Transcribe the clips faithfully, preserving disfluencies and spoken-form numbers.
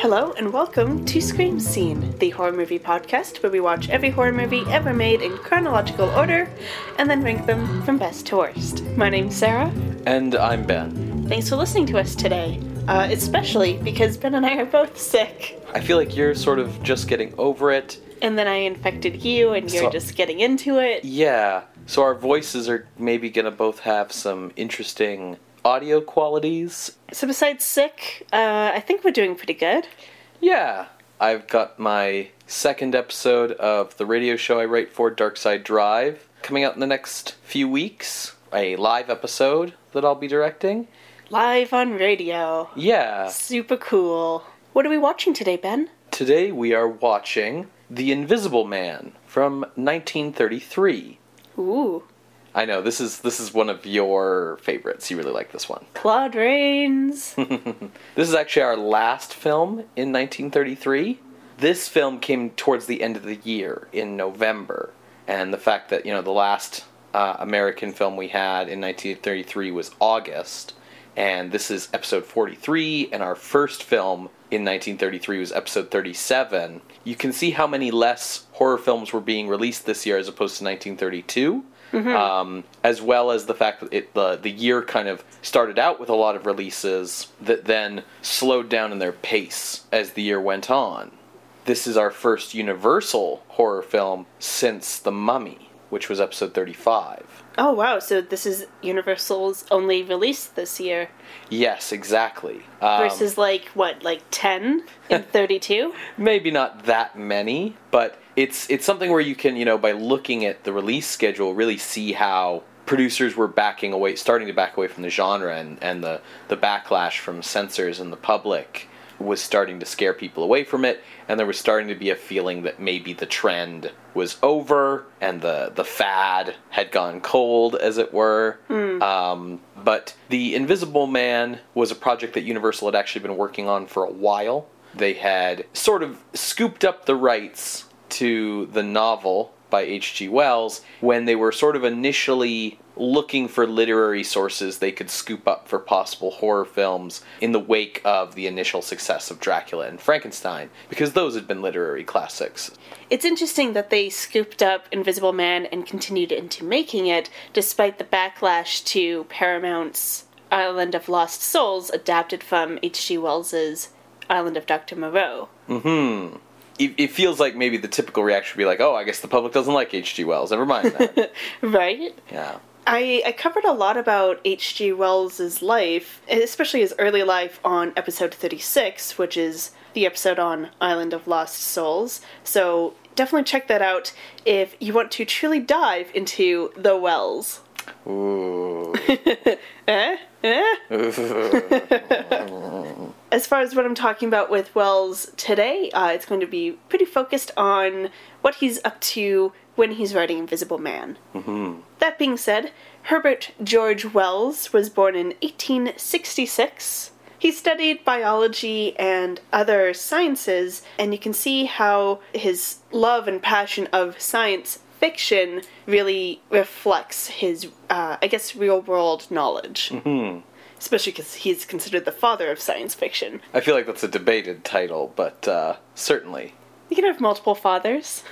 Hello and welcome to Scream Scene, the horror movie podcast where we watch every horror movie ever made in chronological order and then rank them from best to worst. My name's Sarah. And I'm Ben. Thanks for listening to us today, uh, especially because Ben and I are both sick. I feel like you're sort of just getting over it. And then I infected you and you're so, just getting into it. Yeah, so our voices are maybe going to both have some interesting audio qualities. So besides sick, uh, I think we're doing pretty good. Yeah. I've got my second episode of the radio show I write for, Dark Side Drive, coming out in the next few weeks. A live episode that I'll be directing. Live on radio. Yeah. Super cool. What are we watching today, Ben? Today we are watching The Invisible Man from nineteen thirty-three. Ooh. I know, this is this is one of your favorites. You really like this one. Claude Rains! This is actually our last film in nineteen thirty-three. This film came towards the end of the year, in November. And the fact that, you know, the last uh, American film we had in nineteen thirty-three was August. And this is episode forty-three, and our first film in nineteen thirty-three was episode thirty-seven. You can see how many less horror films were being released this year as opposed to nineteen thirty-two. Mm-hmm. Um, as well as the fact that it, the the year kind of started out with a lot of releases that then slowed down in their pace as the year went on. This is our first Universal horror film since The Mummy, which was episode thirty-five. Oh, wow. So this is Universal's only release this year. Yes, exactly. Um, Versus, like, what, like ten in thirty-two? Maybe not that many, but It's it's something where you can, you know, by looking at the release schedule, really see how producers were backing away, starting to back away from the genre, and, and the, the backlash from censors and the public was starting to scare people away from it, and there was starting to be a feeling that maybe the trend was over, and the, the fad had gone cold, as it were. Mm. Um, but The Invisible Man was a project that Universal had actually been working on for a while. They had sort of scooped up the rights to the novel by H G Wells when they were sort of initially looking for literary sources they could scoop up for possible horror films in the wake of the initial success of Dracula and Frankenstein, because those had been literary classics. It's interesting that they scooped up Invisible Man and continued into making it, despite the backlash to Paramount's Island of Lost Souls, adapted from H G Wells' Island of Doctor Moreau. Mm-hmm. It feels like maybe the typical reaction would be like, oh, I guess the public doesn't like H G Wells. Never mind that. Right? Yeah. I, I covered a lot about H G Wells' life, especially his early life, on episode thirty-six, which is the episode on Island of Lost Souls. So definitely check that out if you want to truly dive into the Wells. Ooh. eh? Eh? As far as what I'm talking about with Wells today, uh, it's going to be pretty focused on what he's up to when he's writing Invisible Man. Mm-hmm. That being said, Herbert George Wells was born in eighteen sixty-six. He studied biology and other sciences, and you can see how his love and passion of science fiction really reflects his, uh, I guess, real-world knowledge. Mm-hmm. Especially because he's considered the father of science fiction. I feel like that's a debated title, but uh, certainly. You can have multiple fathers.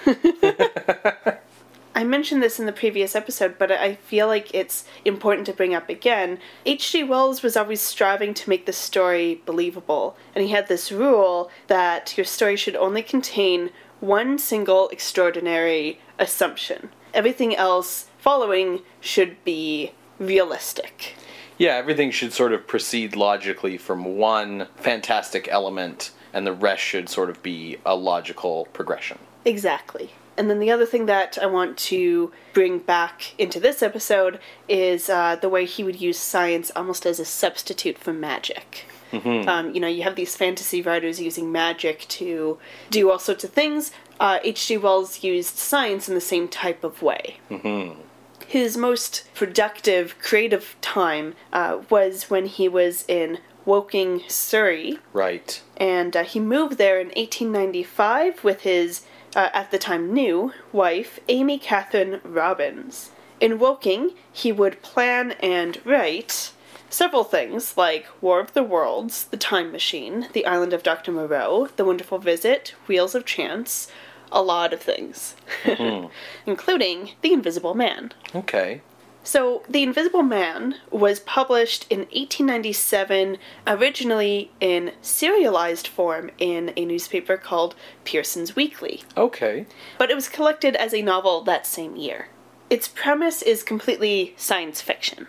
I mentioned this in the previous episode, but I feel like it's important to bring up again. H G Wells was always striving to make the story believable, and he had this rule that your story should only contain one single extraordinary assumption. Everything else following should be realistic. Yeah, everything should sort of proceed logically from one fantastic element, and the rest should sort of be a logical progression. Exactly. And then the other thing that I want to bring back into this episode is uh, the way he would use science almost as a substitute for magic. Mm-hmm. Um, you know, you have these fantasy writers using magic to do all sorts of things. Uh, H G Wells used science in the same type of way. Mm-hmm. His most productive creative time uh, was when he was in Woking, Surrey. Right. And uh, he moved there in eighteen ninety-five with his uh, at the time new, wife, Amy Catherine Robbins. In Woking, he would plan and write several things, like War of the Worlds, The Time Machine, The Island of Doctor Moreau, The Wonderful Visit, Wheels of Chance, a lot of things, mm-hmm. including The Invisible Man. Okay. So, The Invisible Man was published in eighteen ninety-seven, originally in serialized form in a newspaper called Pearson's Weekly. Okay. But it was collected as a novel that same year. Its premise is completely science fiction.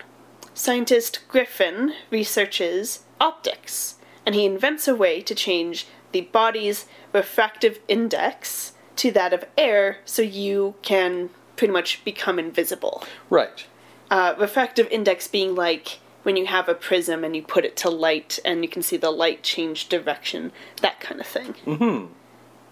Scientist Griffin researches optics, and he invents a way to change the body's refractive index to that of air so you can pretty much become invisible. Right. Uh, refractive index being like when you have a prism and you put it to light and you can see the light change direction, that kind of thing. Mm-hmm.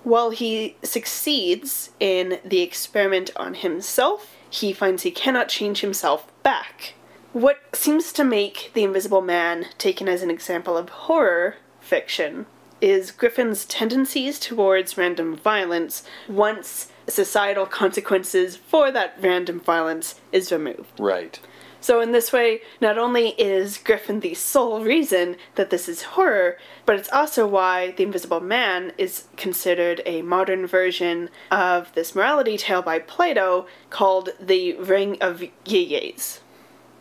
While he succeeds in the experiment on himself, he finds he cannot change himself back. What seems to make The Invisible Man, taken as an example of horror fiction, is Griffin's tendencies towards random violence once societal consequences for that random violence is removed. Right. So in this way, not only is Griffin the sole reason that this is horror, but it's also why The Invisible Man is considered a modern version of this morality tale by Plato called The Ring of Gyges.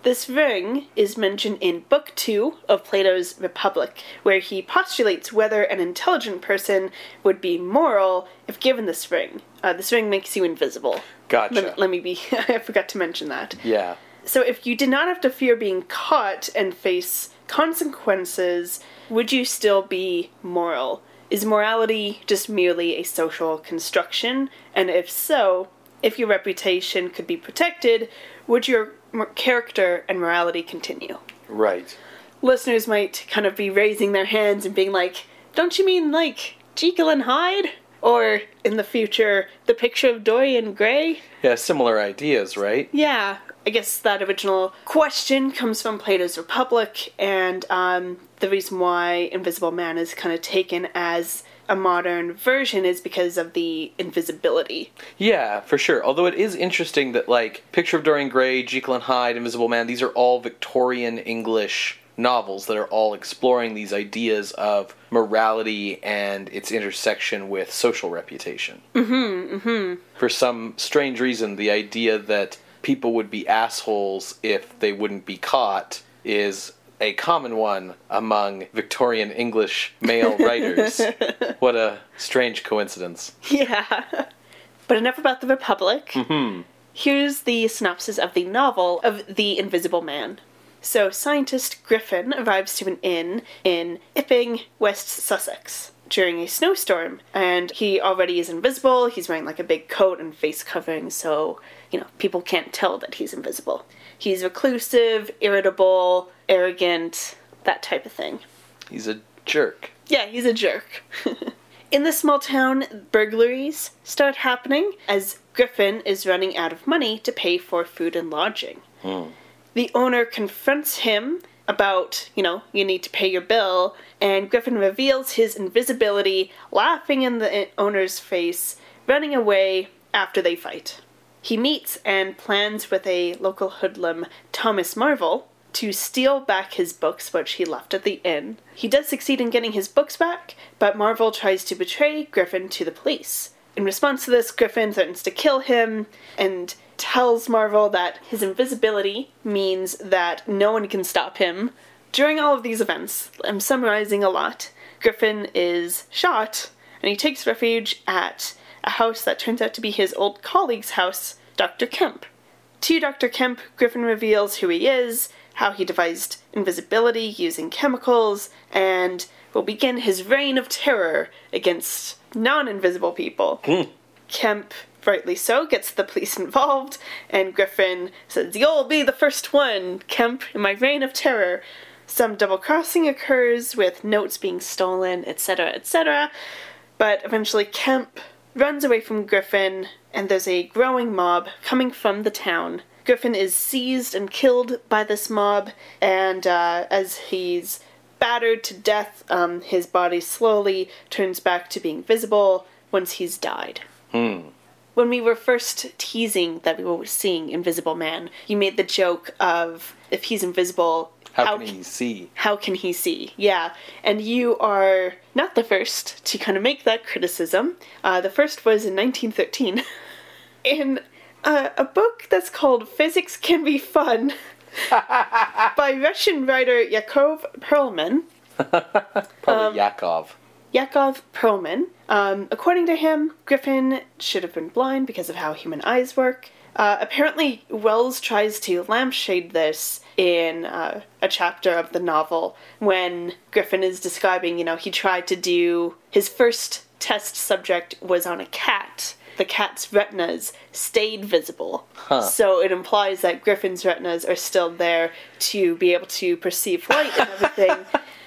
This ring is mentioned in Book two of Plato's Republic, where he postulates whether an intelligent person would be moral if given this ring. Uh, this ring makes you invisible. Gotcha. Let, let me be... I forgot to mention that. Yeah. So if you did not have to fear being caught and face consequences, would you still be moral? Is morality just merely a social construction? And if so, if your reputation could be protected, would your character and morality continue? Right. Listeners might kind of be raising their hands and being like, don't you mean like Jekyll and Hyde? Or, in the future, The Picture of Dorian Gray? Yeah, similar ideas, right? Yeah. I guess that original question comes from Plato's Republic, and um, the reason why Invisible Man is kind of taken as a modern version is because of the invisibility. Yeah, for sure. Although it is interesting that, like, Picture of Dorian Gray, Jekyll and Hyde, Invisible Man, these are all Victorian English novels that are all exploring these ideas of morality and its intersection with social reputation. Mm-hmm, mm-hmm. For some strange reason, the idea that people would be assholes if they wouldn't be caught is a common one among Victorian English male writers. What a strange coincidence. Yeah. But enough about the Republic. Mm-hmm. Here's the synopsis of the novel of The Invisible Man. So, scientist Griffin arrives to an inn in Epping, West Sussex, during a snowstorm, and he already is invisible. He's wearing, like, a big coat and face covering, so, you know, people can't tell that he's invisible. He's reclusive, irritable, arrogant, that type of thing. He's a jerk. Yeah, he's a jerk. In this small town, burglaries start happening as Griffin is running out of money to pay for food and lodging. Hmm. The owner confronts him about, you know, you need to pay your bill, and Griffin reveals his invisibility, laughing in the owner's face, running away after they fight. He meets and plans with a local hoodlum, Thomas Marvel, to steal back his books, which he left at the inn. He does succeed in getting his books back, but Marvel tries to betray Griffin to the police. In response to this, Griffin threatens to kill him and tells Marvel that his invisibility means that no one can stop him. During all of these events, I'm summarizing a lot, Griffin is shot, and he takes refuge at a house that turns out to be his old colleague's house, Doctor Kemp. To Doctor Kemp, Griffin reveals who he is, how he devised invisibility using chemicals, and will begin his reign of terror against non-invisible people. Mm. Kemp, rightly so, gets the police involved, and Griffin says, "You'll be the first one, Kemp, in my reign of terror." Some double-crossing occurs with notes being stolen, et cetera, et cetera, but eventually Kemp runs away from Griffin, and there's a growing mob coming from the town. Griffin is seized and killed by this mob, and uh, as he's battered to death, um, his body slowly turns back to being visible once he's died. Hmm. When we were first teasing that we were seeing Invisible Man, you made the joke of, if he's invisible, how, how can he see? How can he see? Yeah. And you are not the first to kind of make that criticism. Uh, the first was in nineteen thirteen. In uh, a book that's called Physics Can Be Fun by Russian writer Yakov Perelman. Probably um, Yakov. Yakov Perelman. Um, according to him, Griffin should have been blind because of how human eyes work. Uh, apparently, Wells tries to lampshade this in uh, a chapter of the novel when Griffin is describing, you know, he tried to do... His first test subject was on a cat. The cat's retinas stayed visible. Huh. So it implies that Griffin's retinas are still there to be able to perceive light and everything.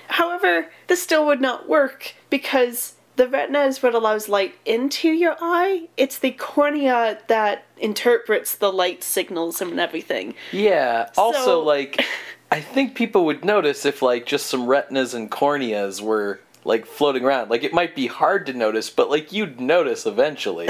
However, this still would not work because... The retina is what allows light into your eye. It's the cornea that interprets the light signals and everything. Yeah. Also, so, like, I think people would notice if, like, just some retinas and corneas were, like, floating around. Like, it might be hard to notice, but, like, you'd notice eventually.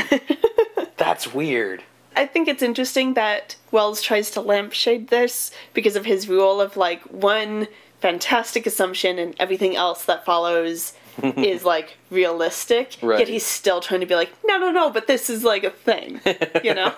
That's weird. I think it's interesting that Wells tries to lampshade this because of his rule of, like, one fantastic assumption and everything else that follows... is, like, realistic, right. Yet he's still trying to be like, no, no, no, but this is, like, a thing, you know?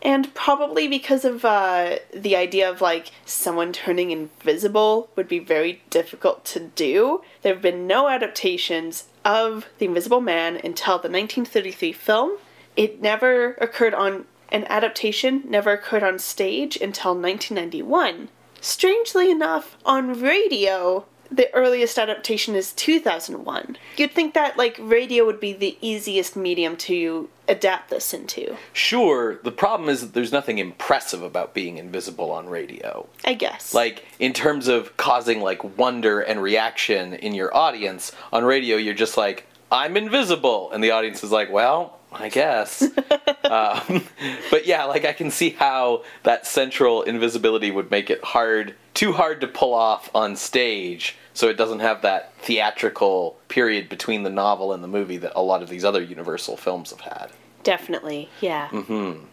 And probably because of uh, the idea of, like, someone turning invisible would be very difficult to do, there have been no adaptations of The Invisible Man until the nineteen thirty-three film. It never occurred on... An adaptation never occurred on stage until nineteen ninety-one. Strangely enough, on radio... The earliest adaptation is two thousand one. You'd think that, like, radio would be the easiest medium to adapt this into. Sure. The problem is that there's nothing impressive about being invisible on radio. I guess. Like, in terms of causing, like, wonder and reaction in your audience, on radio you're just like, I'm invisible! And the audience is like, well... I guess. um, but yeah, like, I can see how that central invisibility would make it hard, too hard to pull off on stage, so it doesn't have that theatrical period between the novel and the movie that a lot of these other Universal films have had. Definitely, yeah. Mm-hmm.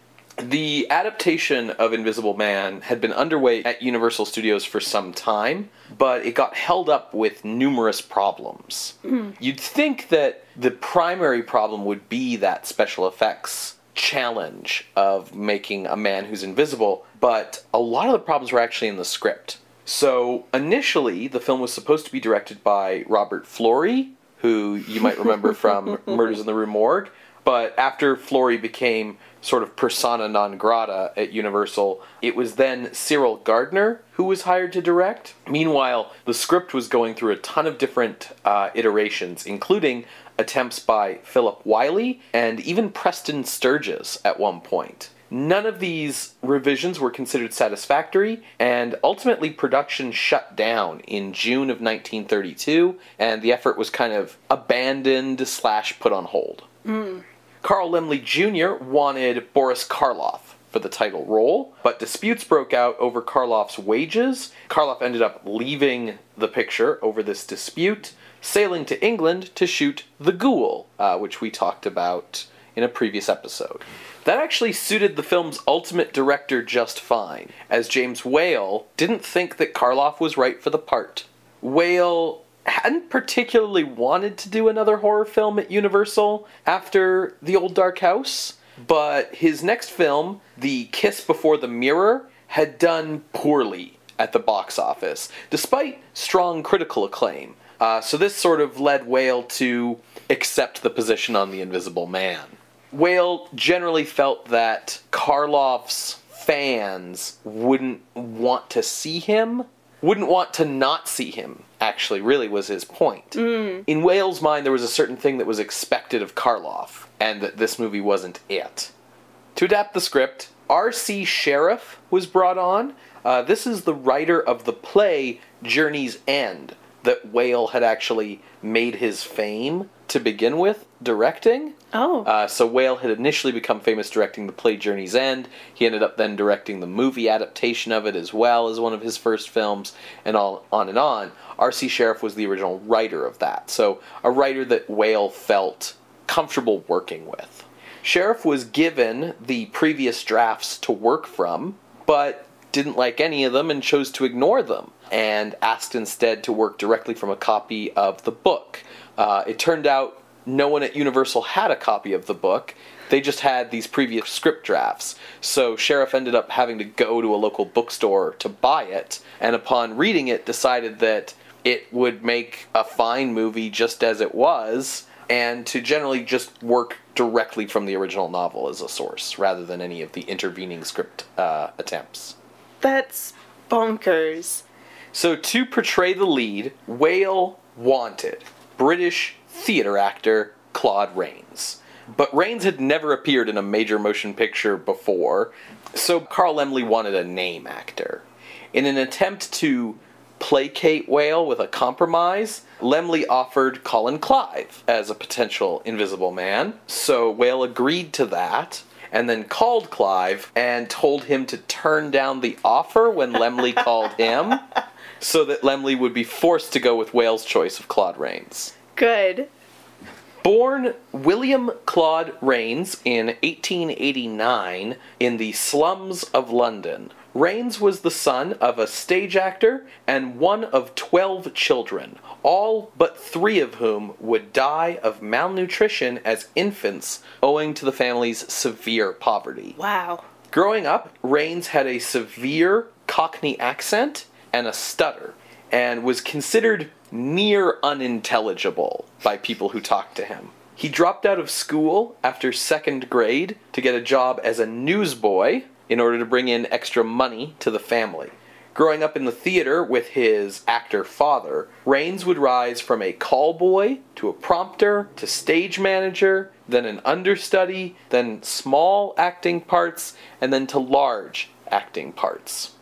The adaptation of Invisible Man had been underway at Universal Studios for some time, but it got held up with numerous problems. Mm. You'd think that the primary problem would be that special effects challenge of making a man who's invisible, but a lot of the problems were actually in the script. So initially, the film was supposed to be directed by Robert Florey, who you might remember from Murders in the Rue Morgue, but after Florey became... sort of persona non grata at Universal, it was then Cyril Gardner who was hired to direct. Meanwhile, the script was going through a ton of different uh, iterations, including attempts by Philip Wylie and even Preston Sturges at one point. None of these revisions were considered satisfactory, and ultimately production shut down in June of nineteen thirty-two, and the effort was kind of abandoned slash put on hold. Mm. Carl Laemmle Junior wanted Boris Karloff for the title role, but disputes broke out over Karloff's wages. Karloff ended up leaving the picture over this dispute, sailing to England to shoot The Ghoul, uh, which we talked about in a previous episode. That actually suited the film's ultimate director just fine, as James Whale didn't think that Karloff was right for the part. Whale... hadn't particularly wanted to do another horror film at Universal after The Old Dark House, but his next film, The Kiss Before the Mirror, had done poorly at the box office, despite strong critical acclaim. Uh, so this sort of led Whale to accept the position on The Invisible Man. Whale generally felt that Karloff's fans wouldn't want to see him, wouldn't want to not see him, actually, really was his point. Mm. In Whale's mind, there was a certain thing that was expected of Karloff, and that this movie wasn't it. To adapt the script, R C Sherriff was brought on. Uh, this is the writer of the play Journey's End, that Whale had actually made his fame to begin with, directing. Oh. Uh, so Whale had initially become famous directing the play Journey's End. He ended up then directing the movie adaptation of it as well as one of his first films, and all on and on. R C Sherriff was the original writer of that. So a writer that Whale felt comfortable working with. Sherriff was given the previous drafts to work from, but didn't like any of them and chose to ignore them, and asked instead to work directly from a copy of the book. Uh, it turned out no one at Universal had a copy of the book. They just had these previous script drafts, so Sherriff ended up having to go to a local bookstore to buy it, and upon reading it decided that it would make a fine movie just as it was, and to generally just work directly from the original novel as a source, rather than any of the intervening script uh, attempts. That's bonkers. So to portray the lead, Whale wanted British theater actor Claude Rains. But Rains had never appeared in a major motion picture before, so Carl Laemmle wanted a name actor. In an attempt to placate Whale with a compromise, Laemmle offered Colin Clive as a potential Invisible Man, so Whale agreed to that, and then called Clive and told him to turn down the offer when Laemmle called him, so that Laemmle would be forced to go with Whale's choice of Claude Rains. Good. Born William Claude Rains in eighteen eighty-nine in the slums of London, Rains was the son of a stage actor and one of twelve children, all but three of whom would die of malnutrition as infants owing to the family's severe poverty. Wow. Growing up, Rains had a severe Cockney accent and a stutter, and was considered near unintelligible by people who talked to him. He dropped out of school after second grade to get a job as a newsboy in order to bring in extra money to the family. Growing up in the theater with his actor father, Rains would rise from a call boy to a prompter to stage manager, then an understudy, then small acting parts, and then to large acting parts.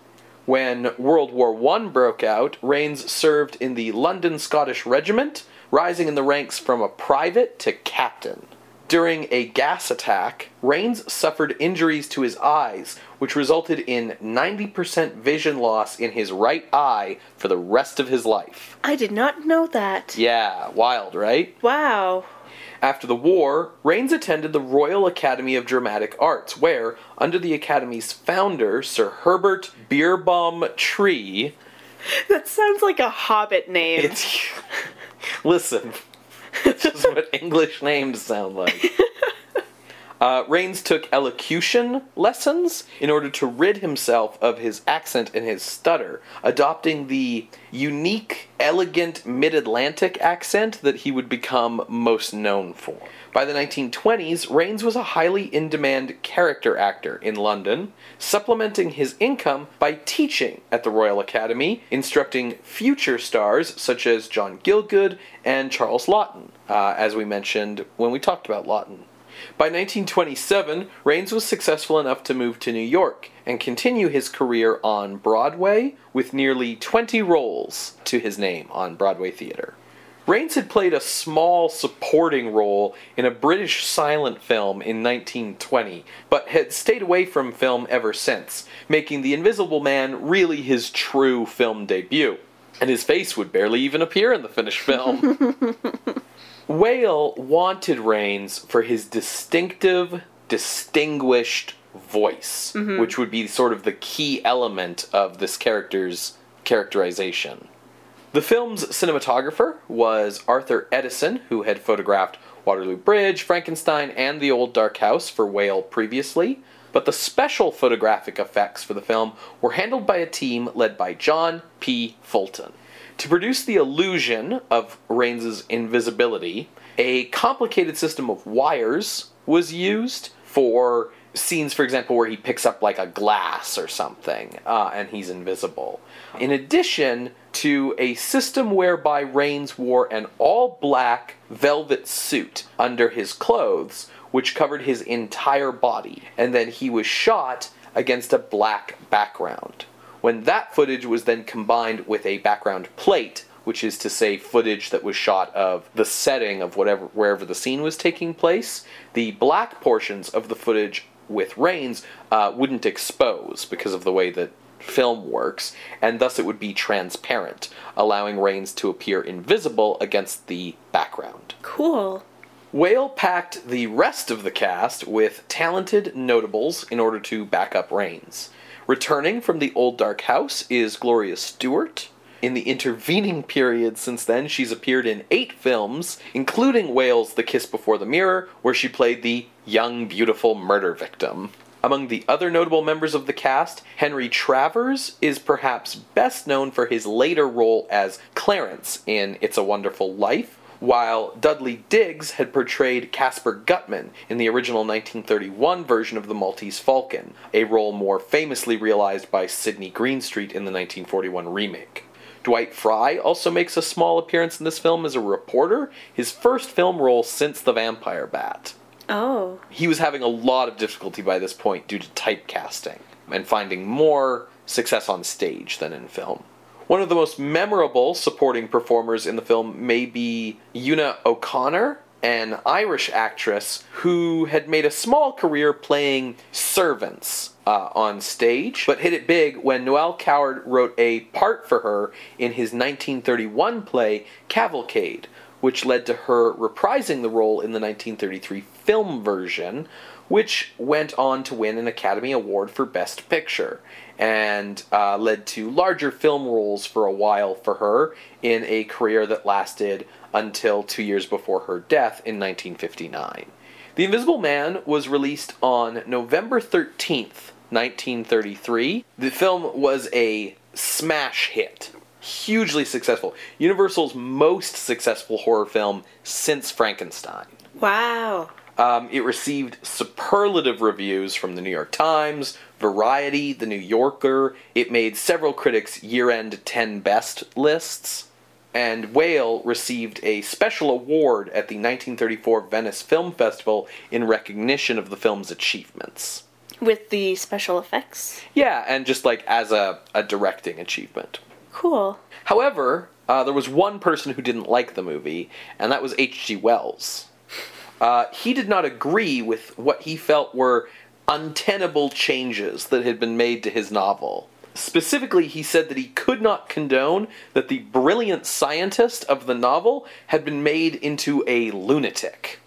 When World War One broke out, Rains served in the London Scottish Regiment, rising in the ranks from a private to captain. During a gas attack, Rains suffered injuries to his eyes, which resulted in ninety percent vision loss in his right eye for the rest of his life. I did not know that. Yeah, wild, right? Wow. After the war, Rains attended the Royal Academy of Dramatic Arts, where, under the Academy's founder, Sir Herbert Beerbohm Tree... That sounds like a Hobbit name. It's... Listen... That's just what English names sound like. Uh, Rains took elocution lessons in order to rid himself of his accent and his stutter, adopting the unique, elegant mid-Atlantic accent that he would become most known for. By the nineteen twenties, Rains was a highly in-demand character actor in London, supplementing his income by teaching at the Royal Academy, instructing future stars such as John Gielgud and Charles Laughton, uh, as we mentioned when we talked about Laughton. By nineteen twenty-seven, Rains was successful enough to move to New York and continue his career on Broadway with nearly twenty roles to his name on Broadway theater. Rains had played a small supporting role in a British silent film in nineteen twenty, but had stayed away from film ever since, making The Invisible Man really his true film debut. And his face would barely even appear in the finished film. Whale wanted Rains for his distinctive, distinguished voice, mm-hmm. which would be sort of the key element of this character's characterization. The film's cinematographer was Arthur Edison, who had photographed Waterloo Bridge, Frankenstein, and The Old Dark House for Whale previously, but the special photographic effects for the film were handled by a team led by John P. Fulton. To produce the illusion of Rains' invisibility, a complicated system of wires was used for scenes, for example, where he picks up like a glass or something, uh, and he's invisible. In addition to a system whereby Rains wore an all-black velvet suit under his clothes, which covered his entire body, and then he was shot against a black background. When that footage was then combined with a background plate, which is to say footage that was shot of the setting of whatever wherever the scene was taking place, the black portions of the footage with Rains uh, wouldn't expose because of the way that film works, and thus it would be transparent, allowing Rains to appear invisible against the background. Cool. Whale packed the rest of the cast with talented notables in order to back up Rains. Returning from The Old Dark House is Gloria Stewart. In the intervening period since then, she's appeared in eight films, including Whale's The Kiss Before the Mirror, where she played the young, beautiful murder victim. Among the other notable members of the cast, Henry Travers is perhaps best known for his later role as Clarence in It's a Wonderful Life, while Dudley Diggs had portrayed Casper Gutman in the original nineteen thirty-one version of The Maltese Falcon, a role more famously realized by Sidney Greenstreet in the nineteen forty-one remake. Dwight Fry also makes a small appearance in this film as a reporter, his first film role since The Vampire Bat. Oh. He was having a lot of difficulty by this point due to typecasting and finding more success on stage than in film. One of the most memorable supporting performers in the film may be Una O'Connor, an Irish actress who had made a small career playing servants uh, on stage, but hit it big when Noel Coward wrote a part for her in his nineteen thirty-one play Cavalcade, which led to her reprising the role in the nineteen thirty-three film version, which went on to win an Academy Award for Best Picture, and uh, led to larger film roles for a while for her in a career that lasted until two years before her death in nineteen fifty-nine. The Invisible Man was released on November thirteenth, nineteen thirty-three. The film was a smash hit. Hugely successful. Universal's most successful horror film since Frankenstein. Wow. Um, it received superlative reviews from the New York Times, Variety, The New Yorker. It made several critics' year-end ten best lists. And Whale received a special award at the nineteen thirty-four Venice Film Festival in recognition of the film's achievements. With the special effects? Yeah, and just like as a, a directing achievement. Cool. However, uh, there was one person who didn't like the movie, and that was H G. Wells. Uh, he did not agree with what he felt were untenable changes that had been made to his novel. Specifically, he said that he could not condone that the brilliant scientist of the novel had been made into a lunatic.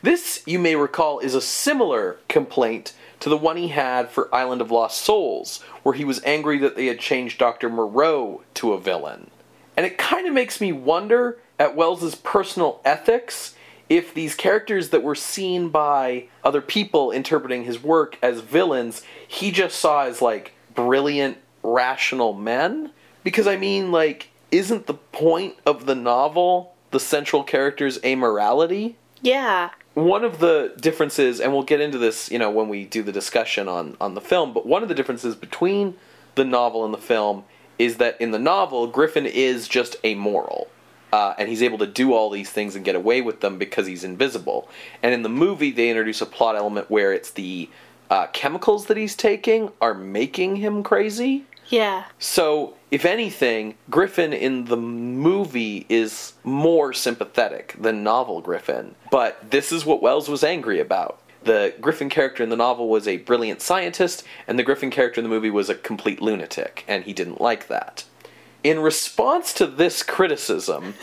This, you may recall, is a similar complaint to the one he had for Island of Lost Souls, where he was angry that they had changed Doctor Moreau to a villain. And it kind of makes me wonder at Wells's personal ethics if these characters that were seen by other people interpreting his work as villains, he just saw as, like, brilliant, rational men? Because, I mean, like, isn't the point of the novel the central character's amorality? Yeah. One of the differences, and we'll get into this, you know, when we do the discussion on, on the film, but one of the differences between the novel and the film is that in the novel, Griffin is just amoral. Uh, and he's able to do all these things and get away with them because he's invisible. And in the movie, they introduce a plot element where it's the uh, chemicals that he's taking are making him crazy. Yeah. So, if anything, Griffin in the movie is more sympathetic than novel Griffin. But this is what Wells was angry about. The Griffin character in the novel was a brilliant scientist, and the Griffin character in the movie was a complete lunatic, and he didn't like that. In response to this criticism,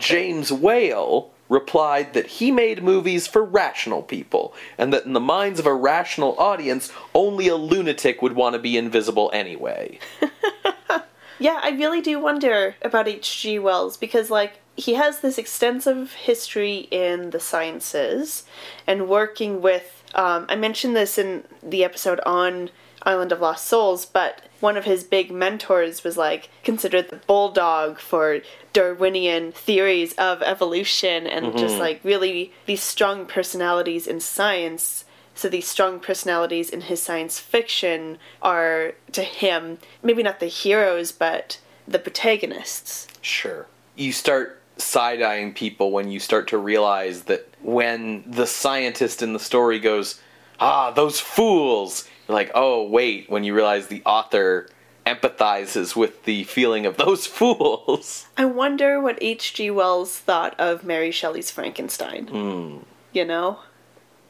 James Whale replied that he made movies for rational people, and that in the minds of a rational audience, only a lunatic would want to be invisible anyway. Yeah, I really do wonder about H G. Wells, because, like, he has this extensive history in the sciences, and working with, um, I mentioned this in the episode on Island of Lost Souls, but one of his big mentors was, like, considered the bulldog for Darwinian theories of evolution and mm-hmm. just, like, really these strong personalities in science. So these strong personalities in his science fiction are, to him, maybe not the heroes, but the protagonists. Sure. You start side-eyeing people when you start to realize that when the scientist in the story goes, ah, those fools, like, oh, wait, when you realize the author empathizes with the feeling of those fools. I wonder what H G. Wells thought of Mary Shelley's Frankenstein. Mm. You know?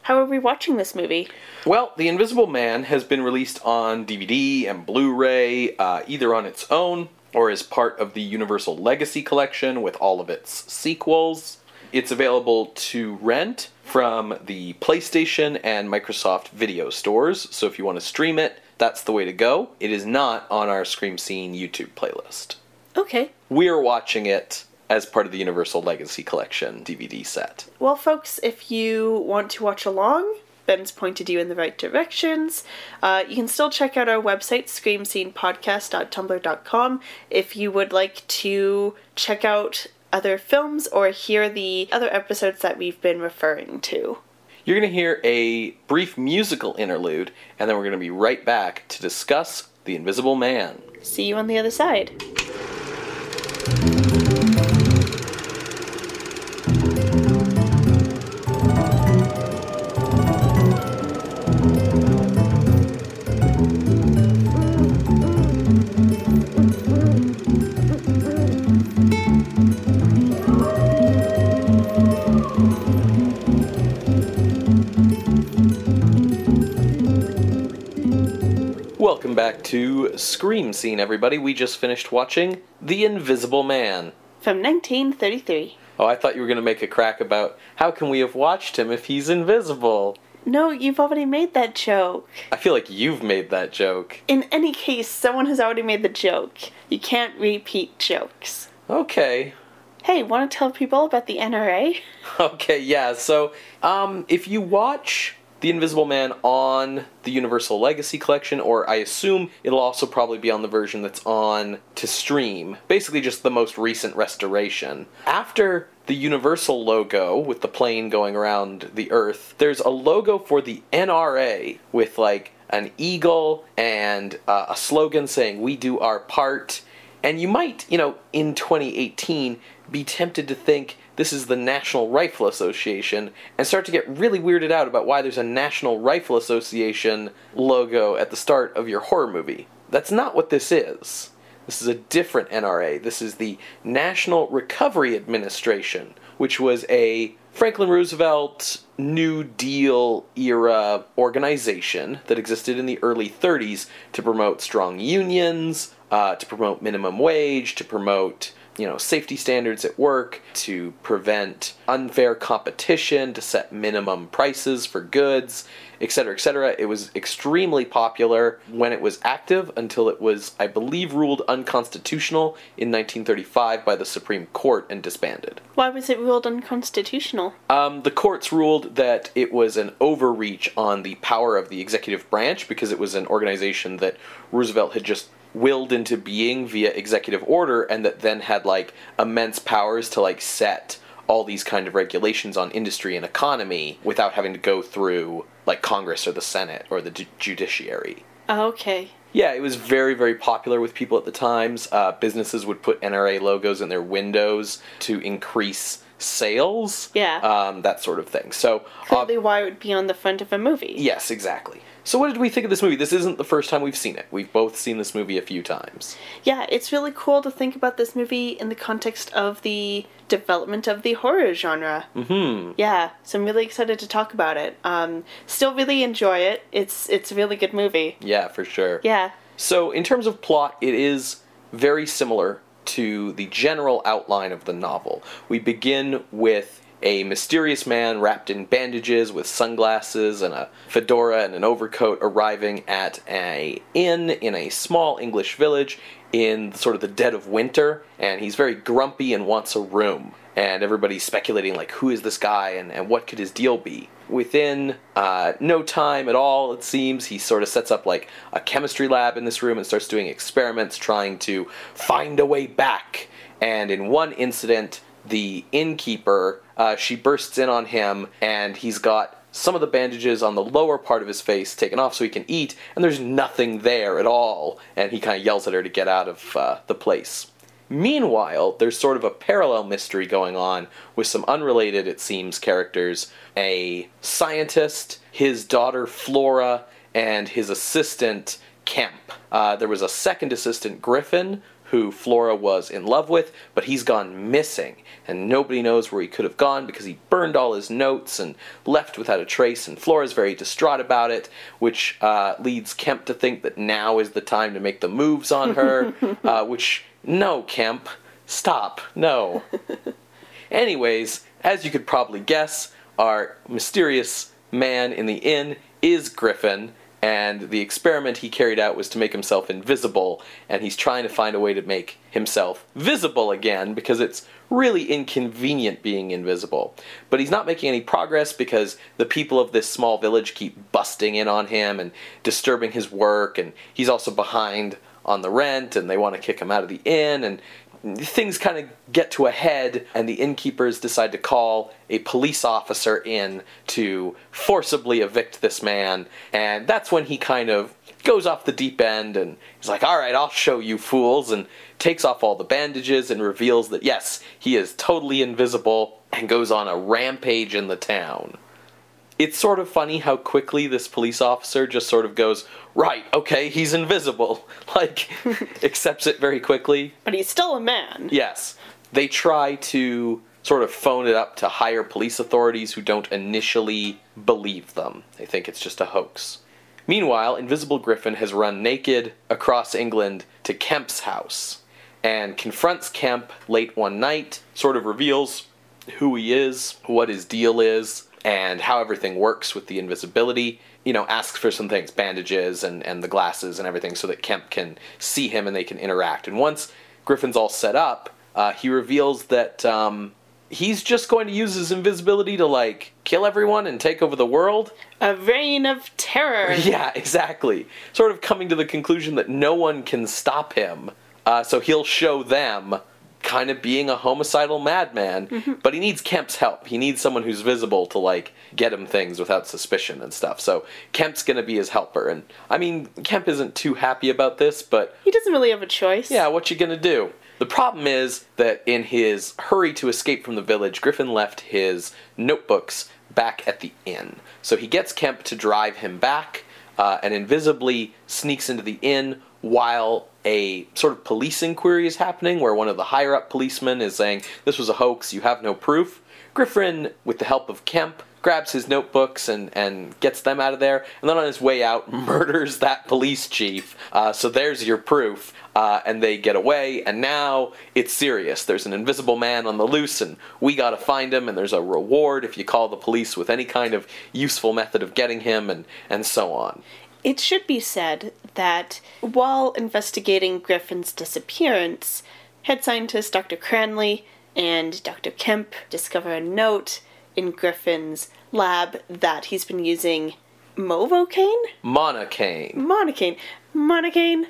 How are we watching this movie? Well, The Invisible Man has been released on D V D and Blu-ray, uh, either on its own or as part of the Universal Legacy Collection with all of its sequels. It's available to rent from the PlayStation and Microsoft video stores, so if you want to stream it, that's the way to go. It is not on our Scream Scene YouTube playlist. Okay. We are watching it as part of the Universal Legacy Collection D V D set. Well, folks, if you want to watch along, Ben's pointed you in the right directions. Uh, you can still check out our website, scream scene podcast dot tumblr dot com, if you would like to check out other films or hear the other episodes that we've been referring to. You're going to hear a brief musical interlude, and then we're going to be right back to discuss The Invisible Man. See you on the other side. Welcome back to Scream Scene, everybody. We just finished watching The Invisible Man. From nineteen thirty-three. Oh, I thought you were going to make a crack about how can we have watched him if he's invisible? No, you've already made that joke. I feel like you've made that joke. In any case, someone has already made the joke. You can't repeat jokes. Okay. Hey, want to tell people about the N R A? Okay, yeah. So, um, if you watch The Invisible Man on the Universal Legacy Collection, or I assume it'll also probably be on the version that's on to stream. Basically just the most recent restoration. After the Universal logo with the plane going around the Earth, there's a logo for the N R A with like an eagle and uh, a slogan saying, "We do our part." And you might, you know, in twenty eighteen, be tempted to think, this is the National Rifle Association, and start to get really weirded out about why there's a National Rifle Association logo at the start of your horror movie. That's not what this is. This is a different N R A. This is the National Recovery Administration, which was a Franklin Roosevelt New Deal era organization that existed in the early thirties to promote strong unions, uh, to promote minimum wage, to promote, you know, safety standards at work, to prevent unfair competition, to set minimum prices for goods, et cetera, et cetera. It was extremely popular when it was active until it was, I believe, ruled unconstitutional in nineteen thirty-five by the Supreme Court and disbanded. Why was it ruled unconstitutional? Um, the courts ruled that it was an overreach on the power of the executive branch because it was an organization that Roosevelt had just willed into being via executive order, and that then had like immense powers to like set all these kind of regulations on industry and economy without having to go through like Congress or the Senate or the d- judiciary. Oh, okay. Yeah, it was very, very popular with people at the times. Uh, businesses would put N R A logos in their windows to increase sales. Yeah. Um, that sort of thing. So probably uh, why it would be on the front of a movie. Yes, exactly. So what did we think of this movie? This isn't the first time we've seen it. We've both seen this movie a few times. Yeah, it's really cool to think about this movie in the context of the development of the horror genre. Mm-hmm. Yeah, so I'm really excited to talk about it. Um, still really enjoy it. It's it's a really good movie. Yeah, for sure. Yeah. So in terms of plot, it is very similar to the general outline of the novel. We begin with a mysterious man wrapped in bandages with sunglasses and a fedora and an overcoat arriving at an inn in a small English village in sort of the dead of winter, and he's very grumpy and wants a room. And everybody's speculating, like, who is this guy and, and what could his deal be? Within uh, no time at all, it seems, he sort of sets up, like, a chemistry lab in this room and starts doing experiments trying to find a way back. And in one incident, the innkeeper, uh, she bursts in on him, and he's got some of the bandages on the lower part of his face taken off so he can eat, and there's nothing there at all. And he kind of yells at her to get out of uh, the place. Meanwhile, there's sort of a parallel mystery going on with some unrelated, it seems, characters. A scientist, his daughter Flora, and his assistant Kemp. Uh, there was a second assistant, Griffin, who Flora was in love with, but he's gone missing, and nobody knows where he could have gone because he burned all his notes and left without a trace, and Flora's very distraught about it, which uh, leads Kemp to think that now is the time to make the moves on her, uh, which, no, Kemp, stop, no. Anyways, as you could probably guess, our mysterious man in the inn is Griffin, and the experiment he carried out was to make himself invisible, and he's trying to find a way to make himself visible again, because it's really inconvenient being invisible. But he's not making any progress because the people of this small village keep busting in on him and disturbing his work, and he's also behind on the rent, and they want to kick him out of the inn, and things kind of get to a head, and the innkeepers decide to call a police officer in to forcibly evict this man, and that's when he kind of goes off the deep end, and he's like, all right, I'll show you fools, and takes off all the bandages and reveals that, yes, he is totally invisible, and goes on a rampage in the town. It's sort of funny how quickly this police officer just sort of goes, right, okay, he's invisible, like, accepts it very quickly. But he's still a man. Yes. They try to sort of phone it up to higher police authorities who don't initially believe them. They think it's just a hoax. Meanwhile, Invisible Griffin has run naked across England to Kemp's house and confronts Kemp late one night, sort of reveals who he is, what his deal is, and how everything works with the invisibility. You know, asks for some things, bandages and, and the glasses and everything, so that Kemp can see him and they can interact. And once Griffin's all set up, uh, he reveals that um, he's just going to use his invisibility to, like, kill everyone and take over the world. A reign of terror. Yeah, exactly. Sort of coming to the conclusion that no one can stop him, uh, so he'll show them, kind of being a homicidal madman, mm-hmm. but he needs Kemp's help. He needs someone who's visible to, like, get him things without suspicion and stuff. So Kemp's going to be his helper. And, I mean, Kemp isn't too happy about this, but he doesn't really have a choice. Yeah, what you going to do? The problem is that in his hurry to escape from the village, Griffin left his notebooks back at the inn. So he gets Kemp to drive him back uh, and invisibly sneaks into the inn while a sort of police inquiry is happening, where one of the higher-up policemen is saying, this was a hoax, you have no proof. Griffin, with the help of Kemp, grabs his notebooks and, and gets them out of there, and then on his way out, murders that police chief. Uh, so there's your proof. Uh, and they get away, and now it's serious. There's an invisible man on the loose, and we gotta find him, and there's a reward if you call the police with any kind of useful method of getting him, and, and so on. It should be said that while investigating Griffin's disappearance, head scientists Doctor Cranley and Doctor Kemp discover a note in Griffin's lab that he's been using Movocaine? Monocaine. Monocaine. Monocaine.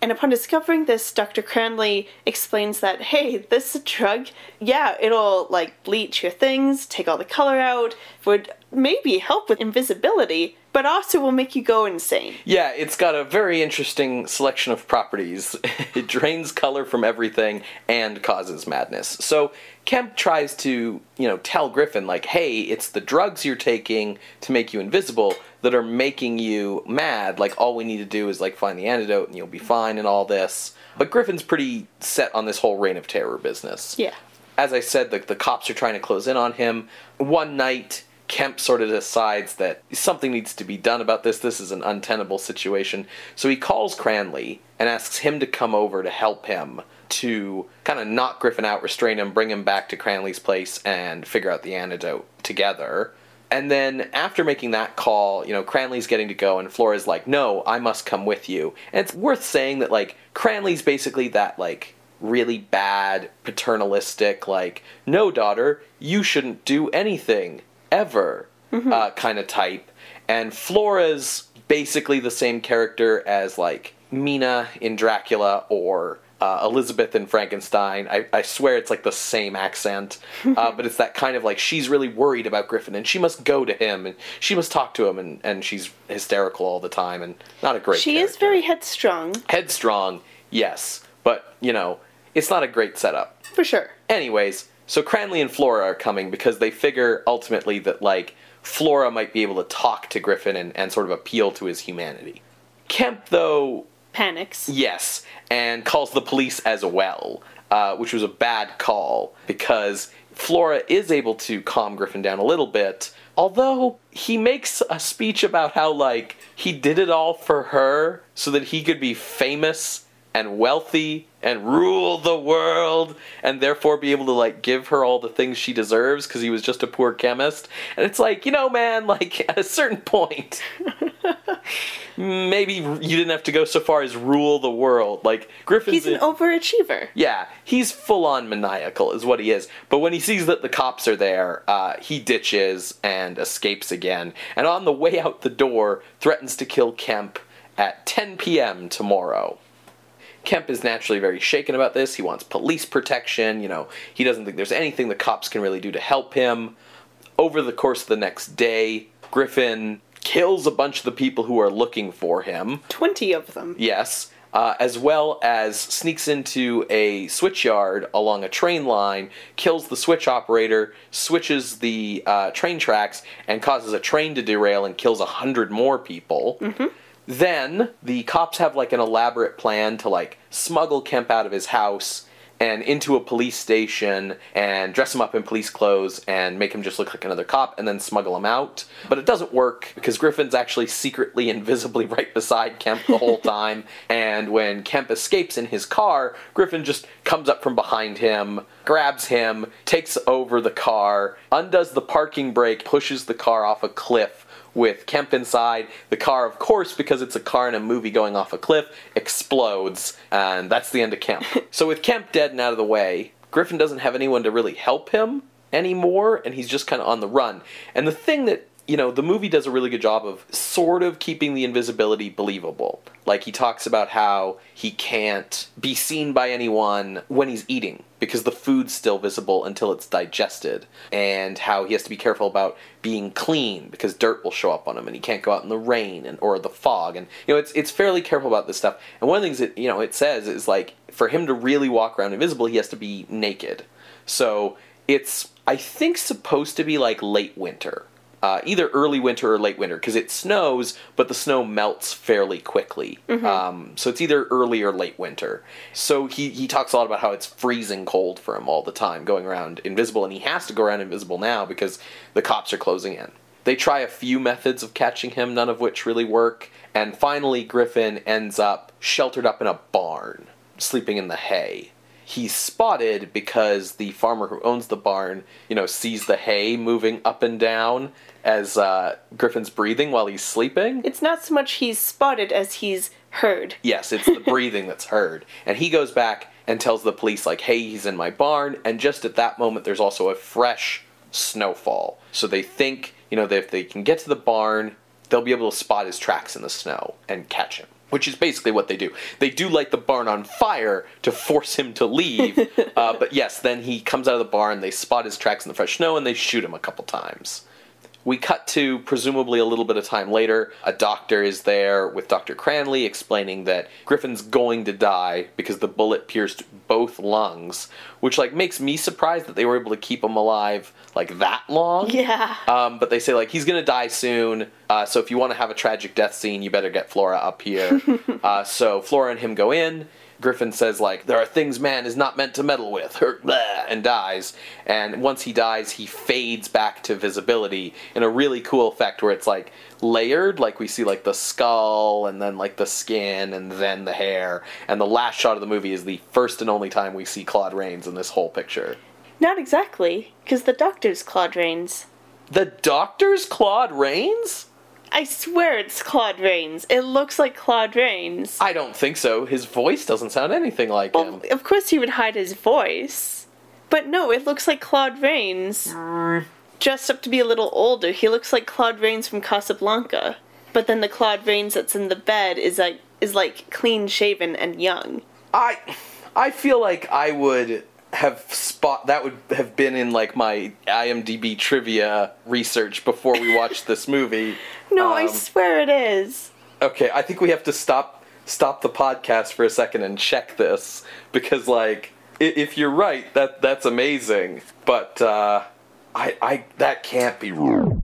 And upon discovering this, Doctor Cranley explains that, hey, this drug, yeah, it'll, like, bleach your things, take all the color out, would maybe help with invisibility, but also will make you go insane. Yeah, it's got a very interesting selection of properties. It drains color from everything and causes madness. So Kemp tries to, you know, tell Griffin, like, hey, it's the drugs you're taking to make you invisible that are making you mad. Like, all we need to do is, like, find the antidote and you'll be fine and all this. But Griffin's pretty set on this whole reign of terror business. Yeah. As I said, the, the cops are trying to close in on him. One night, Kemp sort of decides that something needs to be done about this. This is an untenable situation. So he calls Cranley and asks him to come over to help him to kind of knock Griffin out, restrain him, bring him back to Cranley's place, and figure out the antidote together. And then after making that call, you know, Cranley's getting to go, and Flora's like, no, I must come with you. And it's worth saying that, like, Cranley's basically that, like, really bad, paternalistic, like, no, daughter, you shouldn't do anything. Ever mm-hmm. uh, kind of type. And Flora's basically the same character as, like, Mina in Dracula or uh, Elizabeth in Frankenstein. I, I swear it's, like, the same accent. Uh, but it's that kind of, like, she's really worried about Griffin and she must go to him and she must talk to him and, and she's hysterical all the time and not a great She character. Is very headstrong. Headstrong, yes. But, you know, it's not a great setup. For sure. Anyways, so Cranley and Flora are coming because they figure ultimately that, like, Flora might be able to talk to Griffin and, and sort of appeal to his humanity. Kemp, though, panics. Yes, and calls the police as well, uh, which was a bad call because Flora is able to calm Griffin down a little bit, although he makes a speech about how, like, he did it all for her so that he could be famous and wealthy and rule the world and therefore be able to, like, give her all the things she deserves because he was just a poor chemist. And it's like, you know, man, like, at a certain point, maybe you didn't have to go so far as rule the world. Like, Griffin's... He's an in, overachiever. Yeah. He's full-on maniacal is what he is. But when he sees that the cops are there, uh, he ditches and escapes again. And on the way out the door, threatens to kill Kemp at ten p.m. tomorrow. Kemp is naturally very shaken about this. He wants police protection. You know, he doesn't think there's anything the cops can really do to help him. Over the course of the next day, Griffin kills a bunch of the people who are looking for him. twenty of them. Yes. Uh, as well as sneaks into a switchyard along a train line, kills the switch operator, switches the uh, train tracks, and causes a train to derail and kills a hundred more people. Mm-hmm. Then the cops have, like, an elaborate plan to, like, smuggle Kemp out of his house and into a police station and dress him up in police clothes and make him just look like another cop and then smuggle him out. But it doesn't work because Griffin's actually secretly, invisibly right beside Kemp the whole time. And when Kemp escapes in his car, Griffin just comes up from behind him, grabs him, takes over the car, undoes the parking brake, pushes the car off a cliff with Kemp inside. The car, of course, because it's a car in a movie going off a cliff, explodes, and that's the end of Kemp. So with Kemp dead and out of the way, Griffin doesn't have anyone to really help him anymore, and he's just kind of on the run. And the thing that, you know, the movie does a really good job of sort of keeping the invisibility believable. Like, he talks about how he can't be seen by anyone when he's eating, because the food's still visible until it's digested. And how he has to be careful about being clean, because dirt will show up on him, and he can't go out in the rain and or the fog. And, you know, it's it's fairly careful about this stuff. And one of the things that, you know, it says is, like, for him to really walk around invisible, he has to be naked. So it's, I think, supposed to be, like, late winter. Uh, either early winter or late winter, because it snows, but the snow melts fairly quickly. Mm-hmm. Um, so it's either early or late winter. So he, he talks a lot about how it's freezing cold for him all the time, going around invisible, and he has to go around invisible now because the cops are closing in. They try a few methods of catching him, none of which really work, and finally Griffin ends up sheltered up in a barn, sleeping in the hay. He's spotted because the farmer who owns the barn, you know, sees the hay moving up and down as uh, Griffin's breathing while he's sleeping. It's not so much he's spotted as he's heard. Yes, it's the breathing that's heard. And he goes back and tells the police, like, hey, he's in my barn. And just at that moment, there's also a fresh snowfall. So they think, you know, that if they can get to the barn, they'll be able to spot his tracks in the snow and catch him. Which is basically what they do. They do light the barn on fire to force him to leave. uh, but yes, then he comes out of the barn, they spot his tracks in the fresh snow, and they shoot him a couple times. We cut to, presumably a little bit of time later, a doctor is there with Doctor Cranley explaining that Griffin's going to die because the bullet pierced both lungs, which, like, makes me surprised that they were able to keep him alive, like, that long. Yeah. Um, but they say, like, he's going to die soon, uh, so if you want to have a tragic death scene, you better get Flora up here. uh, so Flora and him go in. Griffin says, like, there are things man is not meant to meddle with, and dies. And once he dies, he fades back to visibility in a really cool effect where it's, like, layered. Like, we see, like, the skull, and then, like, the skin, and then the hair. And the last shot of the movie is the first and only time we see Claude Rains in this whole picture. Not exactly, because the doctor's Claude Rains. The doctor's Claude Rains? I swear it's Claude Rains. It looks like Claude Rains. I don't think so. His voice doesn't sound anything like well, him. Of course he would hide his voice. But no, it looks like Claude Rains. Mm. Dressed up to be a little older, he looks like Claude Rains from Casablanca. But then the Claude Rains that's in the bed is like is like clean-shaven and young. I I feel like I would have spot that would have been in, like, my IMDb trivia research before we watched this movie. No, um, I swear it is. Okay, I think we have to stop stop the podcast for a second and check this, because, like, if you're right, that that's amazing. But uh, I I that can't be real.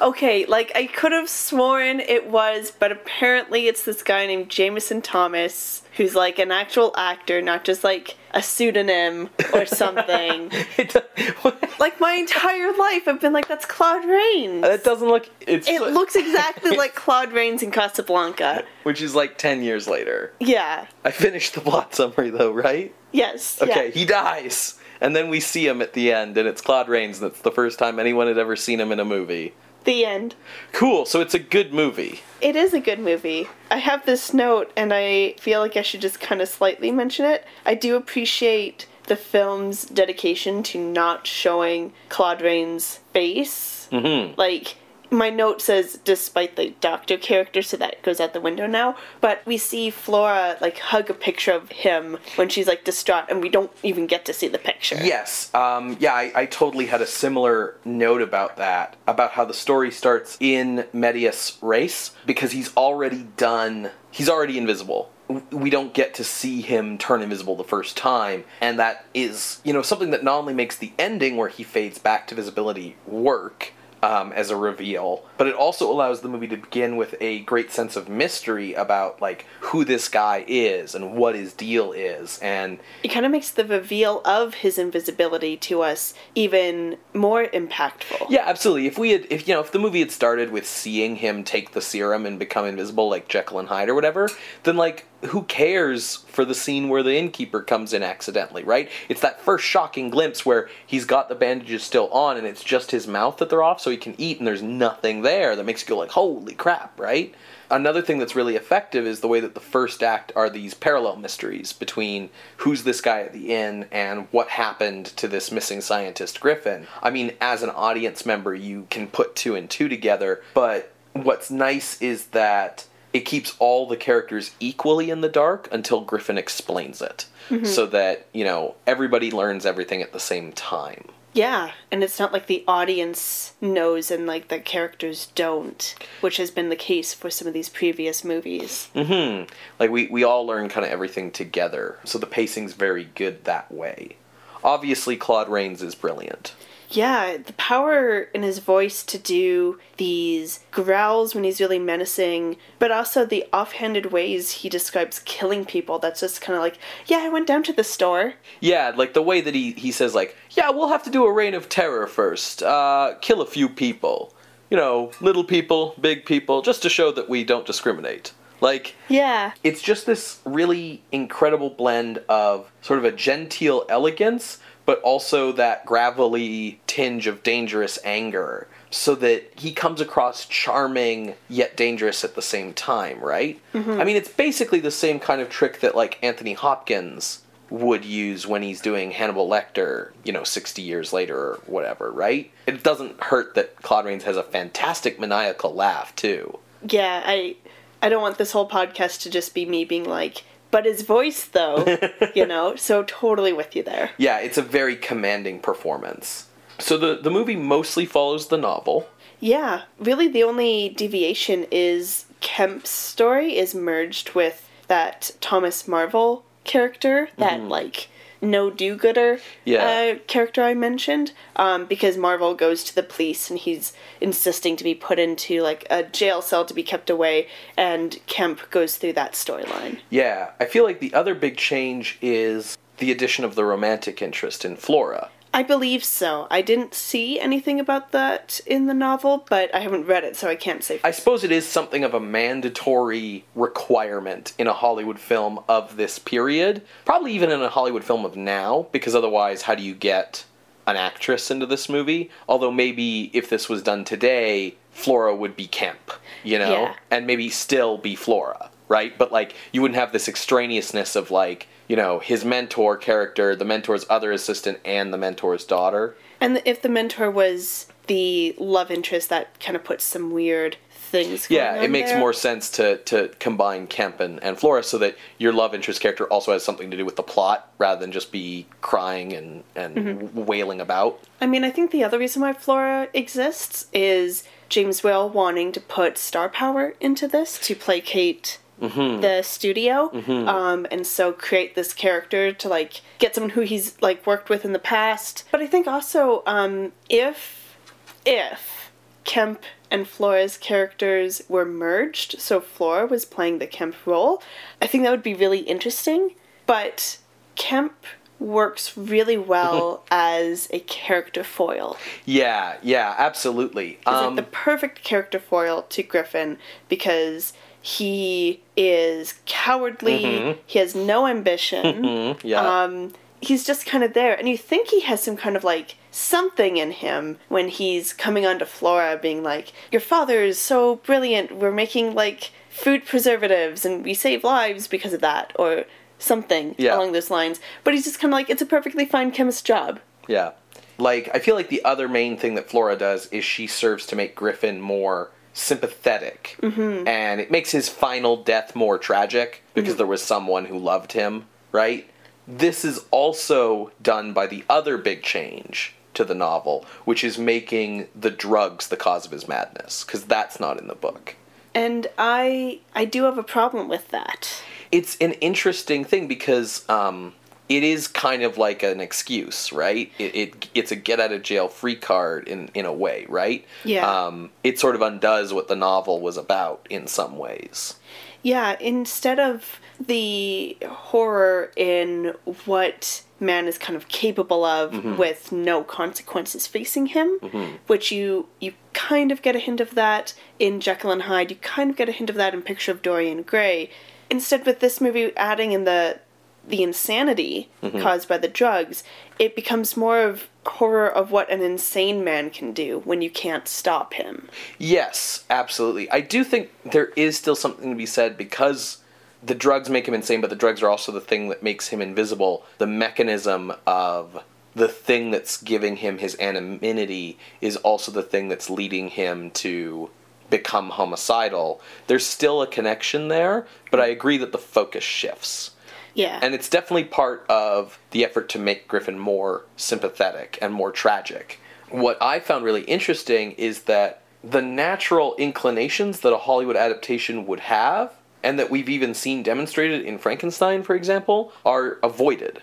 Okay, like, I could have sworn it was, but apparently it's this guy named Jameson Thomas, who's, like, an actual actor, not just, like, a pseudonym or something. it do- like, my entire life I've been like, that's Claude Rains. That doesn't look... It's it so- looks exactly like Claude Rains in Casablanca. Which is, like, ten years later. Yeah. I finished the plot summary, though, right? Yes. Okay, yeah. He dies, and then we see him at the end, and it's Claude Rains, and it's the first time anyone had ever seen him in a movie. The end. Cool, so it's a good movie. It is a good movie. I have this note, and I feel like I should just kind of slightly mention it. I do appreciate the film's dedication to not showing Claude Rains' face. Mm-hmm. Like, my note says, despite the doctor character, so that goes out the window now, but we see Flora, like, hug a picture of him when she's, like, distraught, and we don't even get to see the picture. Yes. Um, yeah, I, I totally had a similar note about that, about how the story starts in medias res, because he's already done, he's already invisible. We don't get to see him turn invisible the first time, and that is, you know, something that not only makes the ending where he fades back to visibility work, Um, as a reveal, but it also allows the movie to begin with a great sense of mystery about, like, who this guy is and what his deal is, and... It kind of makes the reveal of his invisibility to us even more impactful. Yeah, absolutely. If we had, if, you know, if the movie had started with seeing him take the serum and become invisible, like Jekyll and Hyde or whatever, then, like, who cares for the scene where the innkeeper comes in accidentally, right? It's that first shocking glimpse where he's got the bandages still on and it's just his mouth that they're off so he can eat and there's nothing there that makes you go like, holy crap, right? Another thing that's really effective is the way that the first act are these parallel mysteries between who's this guy at the inn and what happened to this missing scientist Griffin. I mean, as an audience member, you can put two and two together, but what's nice is that it keeps all the characters equally in the dark until Griffin explains it. Mm-hmm. So that, you know, everybody learns everything at the same time. Yeah, and it's not like the audience knows and, like, the characters don't, which has been the case for some of these previous movies. Mm-hmm. Like, we, we all learn kind of everything together, so the pacing's very good that way. Obviously, Claude Rains is brilliant. Yeah, the power in his voice to do these growls when he's really menacing, but also the offhanded ways he describes killing people. That's just kind of like, yeah, I went down to the store. Yeah, like the way that he, he says, like, yeah, we'll have to do a reign of terror first. Uh, kill a few people. You know, little people, big people, just to show that we don't discriminate. Like, yeah, it's just this really incredible blend of sort of a genteel elegance, but also that gravelly tinge of dangerous anger, so that he comes across charming yet dangerous at the same time, right? Mm-hmm. I mean, it's basically the same kind of trick that, like, Anthony Hopkins would use when he's doing Hannibal Lecter, you know, sixty years later or whatever, right? It doesn't hurt that Claude Rains has a fantastic maniacal laugh, too. Yeah, I, I don't want this whole podcast to just be me being like, but his voice, though, you know, so totally with you there. Yeah, it's a very commanding performance. So the, the movie mostly follows the novel. Yeah, really the only deviation is Kemp's story is merged with that Thomas Marvel character, that, mm-hmm. like, no-do-gooder yeah. uh, character I mentioned, um, because Marvel goes to the police and he's insisting to be put into, like, a jail cell to be kept away, and Kemp goes through that storyline. Yeah, I feel like the other big change is the addition of the romantic interest in Flora. I believe so. I didn't see anything about that in the novel, but I haven't read it, so I can't say. I suppose it is something of a mandatory requirement in a Hollywood film of this period. Probably even in a Hollywood film of now, because otherwise, how do you get an actress into this movie? Although maybe if this was done today, Flora would be Kemp, you know? Yeah. And maybe still be Flora, right? But, like, you wouldn't have this extraneousness of, like, you know, his mentor character, the mentor's other assistant, and the mentor's daughter. And if the mentor was the love interest, that kind of puts some weird things going on. Yeah, it makes there. more sense to, to combine Kemp and, and Flora so that your love interest character also has something to do with the plot rather than just be crying and, and mm-hmm. wailing about. I mean, I think the other reason why Flora exists is James Whale wanting to put star power into this to placate Mm-hmm. the studio, mm-hmm. um, and so create this character to, like, get someone who he's, like, worked with in the past. But I think also, um, if, if Kemp and Flora's characters were merged, so Flora was playing the Kemp role. I think that would be really interesting, but Kemp works really well as a character foil. Yeah, yeah, absolutely. He's um, like the perfect character foil to Griffin because he is cowardly, mm-hmm. he has no ambition, mm-hmm, yeah. um, he's just kind of there, and you think he has some kind of, like, something in him when he's coming onto Flora being like, your father is so brilliant, we're making, like, food preservatives, and we save lives because of that, or something yeah. along those lines. But he's just kind of like, it's a perfectly fine chemist job. Yeah. Like, I feel like the other main thing that Flora does is she serves to make Griffin more sympathetic. Mm-hmm. And it makes his final death more tragic because mm-hmm. there was someone who loved him, right? This is also done by the other big change to the novel, which is making the drugs the cause of his madness, because that's not in the book. And I I do have a problem with that. It's an interesting thing because um, it is kind of like an excuse, right? It, it it's a get out of jail free card in, in a way, right? Yeah. Um, it sort of undoes what the novel was about in some ways. Yeah, instead of the horror in what man is kind of capable of mm-hmm. with no consequences facing him, mm-hmm. which you you kind of get a hint of that in Jekyll and Hyde, you kind of get a hint of that in Picture of Dorian Gray. Instead, with this movie adding in the the insanity mm-hmm. caused by the drugs, it becomes more of horror of what an insane man can do when you can't stop him. Yes, absolutely. I do think there is still something to be said because the drugs make him insane, but the drugs are also the thing that makes him invisible. The mechanism of the thing that's giving him his anonymity is also the thing that's leading him to become homicidal. There's still a connection there, but I agree that the focus shifts. Yeah. And it's definitely part of the effort to make Griffin more sympathetic and more tragic. What I found really interesting is that the natural inclinations that a Hollywood adaptation would have, and that we've even seen demonstrated in Frankenstein, for example, are avoided.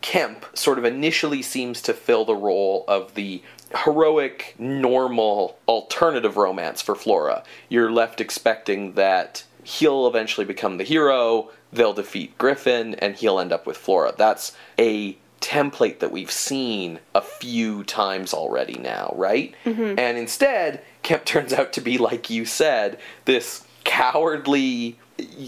Kemp sort of initially seems to fill the role of the heroic, normal, alternative romance for Flora. You're left expecting that he'll eventually become the hero, they'll defeat Griffin, and he'll end up with Flora. That's a template that we've seen a few times already now, right? Mm-hmm. And instead, Kemp turns out to be, like you said, this cowardly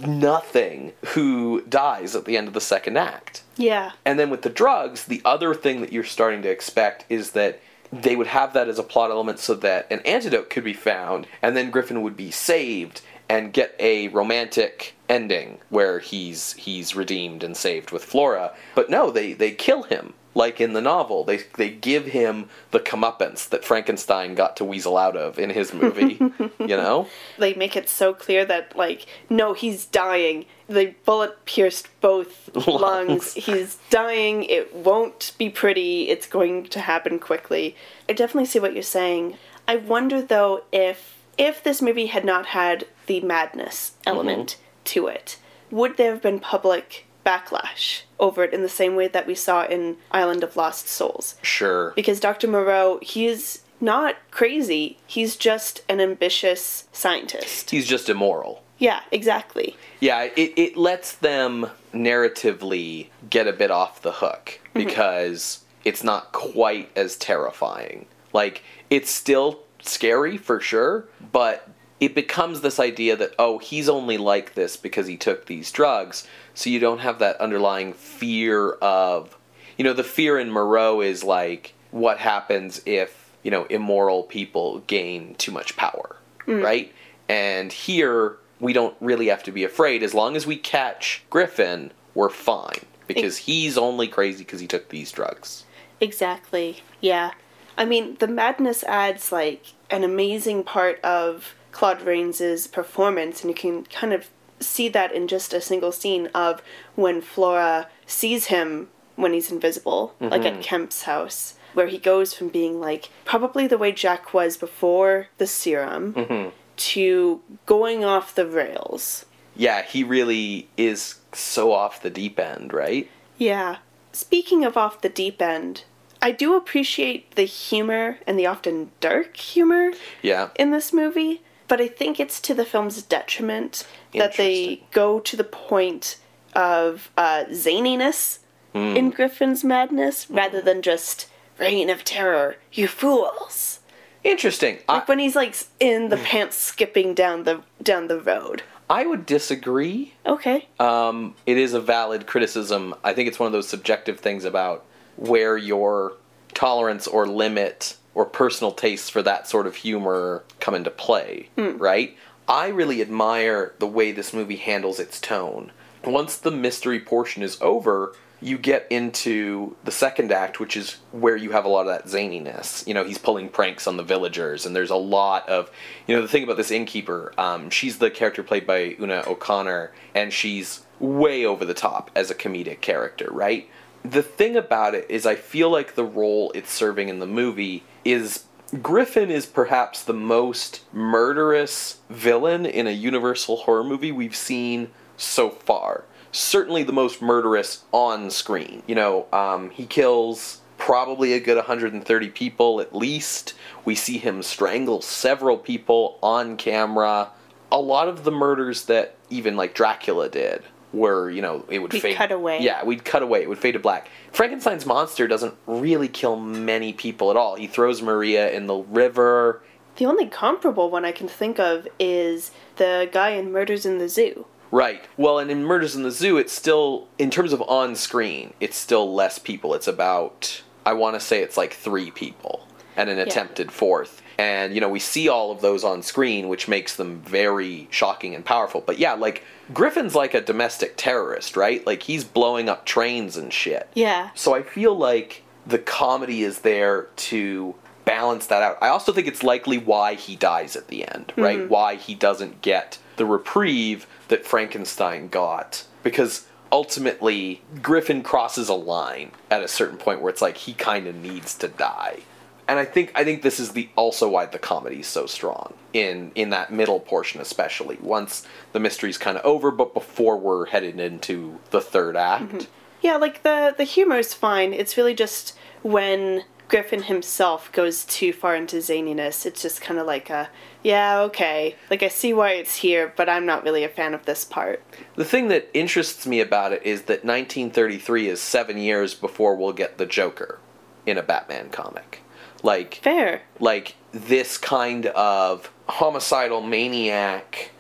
nothing who dies at the end of the second act. Yeah. And then with the drugs, the other thing that you're starting to expect is that they would have that as a plot element so that an antidote could be found, and then Griffin would be saved and get a romantic ending where he's he's redeemed and saved with Flora. But no, they, they kill him, like in the novel. They they give him the comeuppance that Frankenstein got to weasel out of in his movie, you know? They make it so clear that, like, no, he's dying. The bullet pierced both lungs. lungs. He's dying. It won't be pretty. It's going to happen quickly. I definitely see what you're saying. I wonder, though, if if this movie had not had the madness element mm-hmm. to it, would there have been public backlash over it in the same way that we saw in Island of Lost Souls? Sure. Because Doctor Moreau, he's not crazy. He's just an ambitious scientist. He's just immoral. Yeah, exactly. Yeah, it, it lets them narratively get a bit off the hook because mm-hmm. it's not quite as terrifying. Like, it's still scary for sure, but it becomes this idea that, oh, he's only like this because he took these drugs, so you don't have that underlying fear of, you know, the fear in Moreau is like, what happens if, you know, immoral people gain too much power, mm. right? And here, we don't really have to be afraid. As long as we catch Griffin, we're fine, because he's only crazy because he took these drugs. Exactly, yeah. I mean, the madness adds, like, an amazing part of Claude Rains' performance, and you can kind of see that in just a single scene of when Flora sees him when he's invisible, mm-hmm. like at Kemp's house, where he goes from being, like, probably the way Jack was before the serum, mm-hmm. to going off the rails. Yeah, he really is so off the deep end, right? Yeah. Speaking of off the deep end, I do appreciate the humor and the often dark humor yeah. in this movie, but I think it's to the film's detriment that they go to the point of uh, zaniness mm. in Griffin's Madness mm. rather than just reign of terror, you fools. Interesting. Like I, when he's like in the pants skipping down the down the road. I would disagree. Okay. Um, it is a valid criticism. I think it's one of those subjective things about where your tolerance or limit or personal tastes for that sort of humor come into play, mm. right? I really admire the way this movie handles its tone. Once the mystery portion is over, you get into the second act, which is where you have a lot of that zaniness. You know, he's pulling pranks on the villagers, and there's a lot of... You know, the thing about this innkeeper, um, she's the character played by Una O'Connor, and she's way over the top as a comedic character, right? The thing about it is I feel like the role it's serving in the movie is... Griffin is perhaps the most murderous villain in a Universal horror movie we've seen so far. Certainly the most murderous on screen. You know, um, he kills probably a good one hundred thirty people at least. We see him strangle several people on camera. A lot of the murders that even, like, Dracula did were, you know, it would we'd fade. cut away. Yeah, we'd cut away. It would fade to black. Frankenstein's monster doesn't really kill many people at all. He throws Maria in the river. The only comparable one I can think of is the guy in Murders in the Zoo. Right. Well, and in Murders in the Zoo, it's still, in terms of on screen, it's still less people. It's about, I want to say it's like three people and an yeah. attempted fourth. And, you know, we see all of those on screen, which makes them very shocking and powerful. But yeah, like, Griffin's like a domestic terrorist, right? Like, he's blowing up trains and shit. Yeah. So I feel like the comedy is there to balance that out. I also think it's likely why he dies at the end, right? Mm-hmm. Why he doesn't get the reprieve that Frankenstein got. Because ultimately, Griffin crosses a line at a certain point where it's like he kind of needs to die. And I think I think this is the also why the comedy is so strong in, in that middle portion especially. Once the mystery's kind of over, but before we're headed into the third act. Mm-hmm. Yeah, like the, the humor is fine. It's really just when Griffin himself goes too far into zaniness, it's just kind of like a, yeah, okay. Like, I see why it's here, but I'm not really a fan of this part. The thing that interests me about it is that nineteen thirty-three is seven years before we'll get the Joker in a Batman comic. Like, fair. Like, this kind of homicidal maniac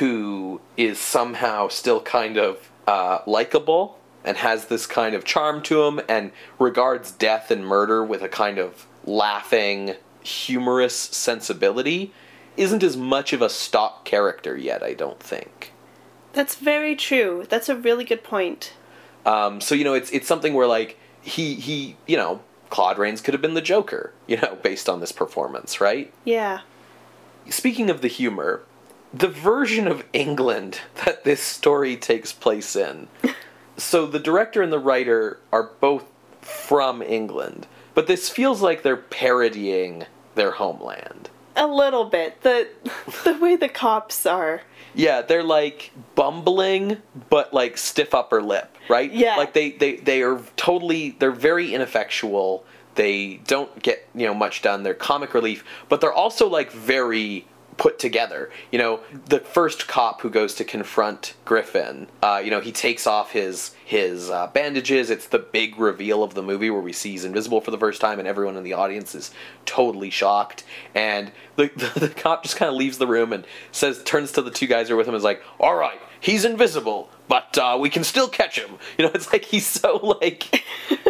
who is somehow still kind of uh, likable and has this kind of charm to him and regards death and murder with a kind of laughing, humorous sensibility isn't as much of a stock character yet, I don't think. That's very true. That's a really good point. Um, so, you know, it's it's something where, like, he, he you know... Claude Rains could have been the Joker, you know, based on this performance, right? Yeah. Speaking of the humor, the version of England that this story takes place in. So the director and the writer are both from England, but this feels like they're parodying their homeland. A little bit. The the way the cops are. Yeah, they're like bumbling, but like stiff upper lip. Right? Yeah. Like, they, they, they are totally... They're very ineffectual. They don't get, you know, much done. They're comic relief. But they're also, like, very put together. You know, the first cop who goes to confront Griffin, uh, you know, he takes off his his uh, bandages. It's the big reveal of the movie where we see he's invisible for the first time and everyone in the audience is totally shocked. And the, the, the cop just kind of leaves the room and says, turns to the two guys who are with him and is like, all right, he's invisible. But uh, we can still catch him. You know, it's like he's so, like,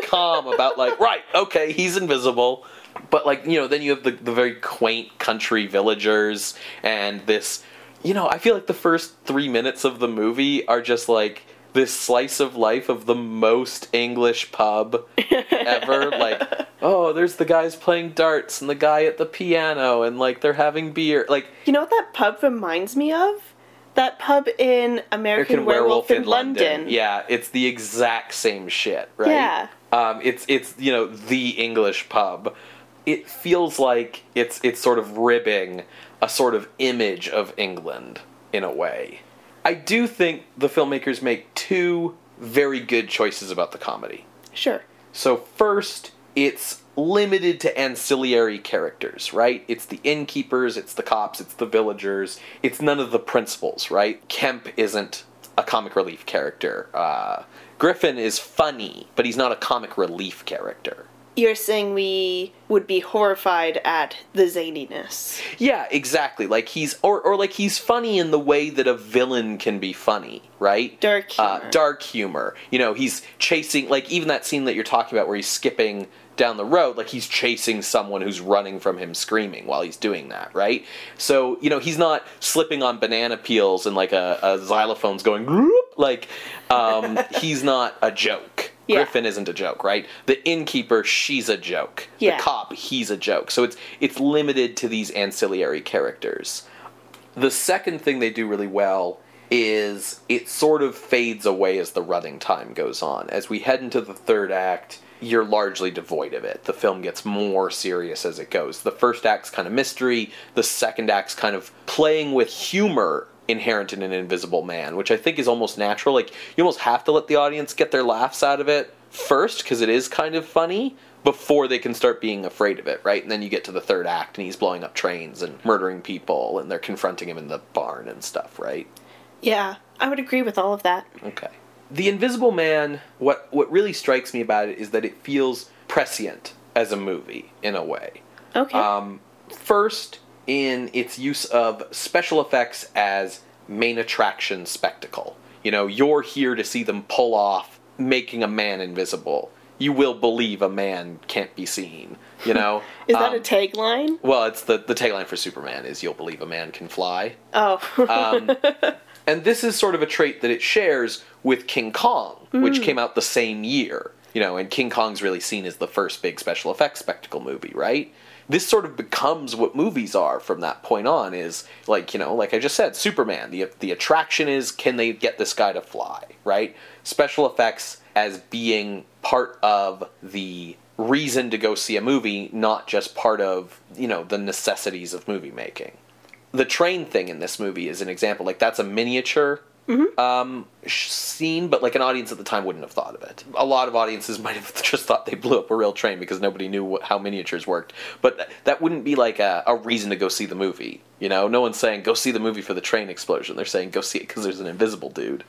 calm about, like, right, okay, he's invisible. But, like, you know, then you have the, the very quaint country villagers and this, you know, I feel like the first three minutes of the movie are just, like, this slice of life of the most English pub ever. Like, oh, there's the guys playing darts and the guy at the piano and, like, they're having beer. Like, you know what that pub reminds me of? That pub in American, American Werewolf, Werewolf in, in London. London. Yeah, it's the exact same shit, right? Yeah. Um, it's, it's you know, the English pub. It feels like it's it's sort of ribbing a sort of image of England, in a way. I do think the filmmakers make two very good choices about the comedy. Sure. So first, it's limited to ancillary characters, right? It's the innkeepers, it's the cops, it's the villagers, it's none of the principals, right? Kemp isn't a comic relief character. Uh, Griffin is funny, but he's not a comic relief character. You're saying we would be horrified at the zaniness. Yeah, exactly. Like he's, or, or like he's funny in the way that a villain can be funny, right? Dark humor. Uh, dark humor. You know, he's chasing, like even that scene that you're talking about where he's skipping down the road, like he's chasing someone who's running from him screaming while he's doing that, right? So, you know, he's not slipping on banana peels and like a, a xylophone's going, like, um, he's not a joke. Yeah. Griffin isn't a joke, right? The innkeeper, she's a joke. Yeah. The cop, he's a joke. So it's it's limited to these ancillary characters. The second thing they do really well is it sort of fades away as the running time goes on. As we head into the third act, you're largely devoid of it. The film gets more serious as it goes. The first act's kind of mystery. The second act's kind of playing with humor inherent in an Invisible Man, which I think is almost natural. Like, you almost have to let the audience get their laughs out of it first, because it is kind of funny, before they can start being afraid of it, right? And then you get to the third act, and he's blowing up trains and murdering people, and they're confronting him in the barn and stuff, right? Yeah, I would agree with all of that. Okay. The Invisible Man, what what really strikes me about it is that it feels prescient as a movie, in a way. Okay. Um, first, in its use of special effects as main attraction spectacle. You know, you're here to see them pull off making a man invisible. You will believe a man can't be seen, you know? Is um, that a tagline? Well, it's the, the tagline for Superman is, you'll believe a man can fly. Oh. um, and this is sort of a trait that it shares with King Kong, mm. which came out the same year. You know, and King Kong's really seen as the first big special effects spectacle movie, right? This sort of becomes what movies are from that point on, is, like, you know, like I just said, Superman. The the attraction is, can they get this guy to fly, right? Special effects as being part of the reason to go see a movie, not just part of, you know, the necessities of movie making. The train thing in this movie is an example. Like, that's a miniature Mm-hmm. Um, scene, but like an audience at the time wouldn't have thought of it. A lot of audiences might have just thought they blew up a real train because nobody knew what, how miniatures worked. But th- that wouldn't be like a, a reason to go see the movie. You know, no one's saying go see the movie for the train explosion. They're saying go see it because there's an invisible dude.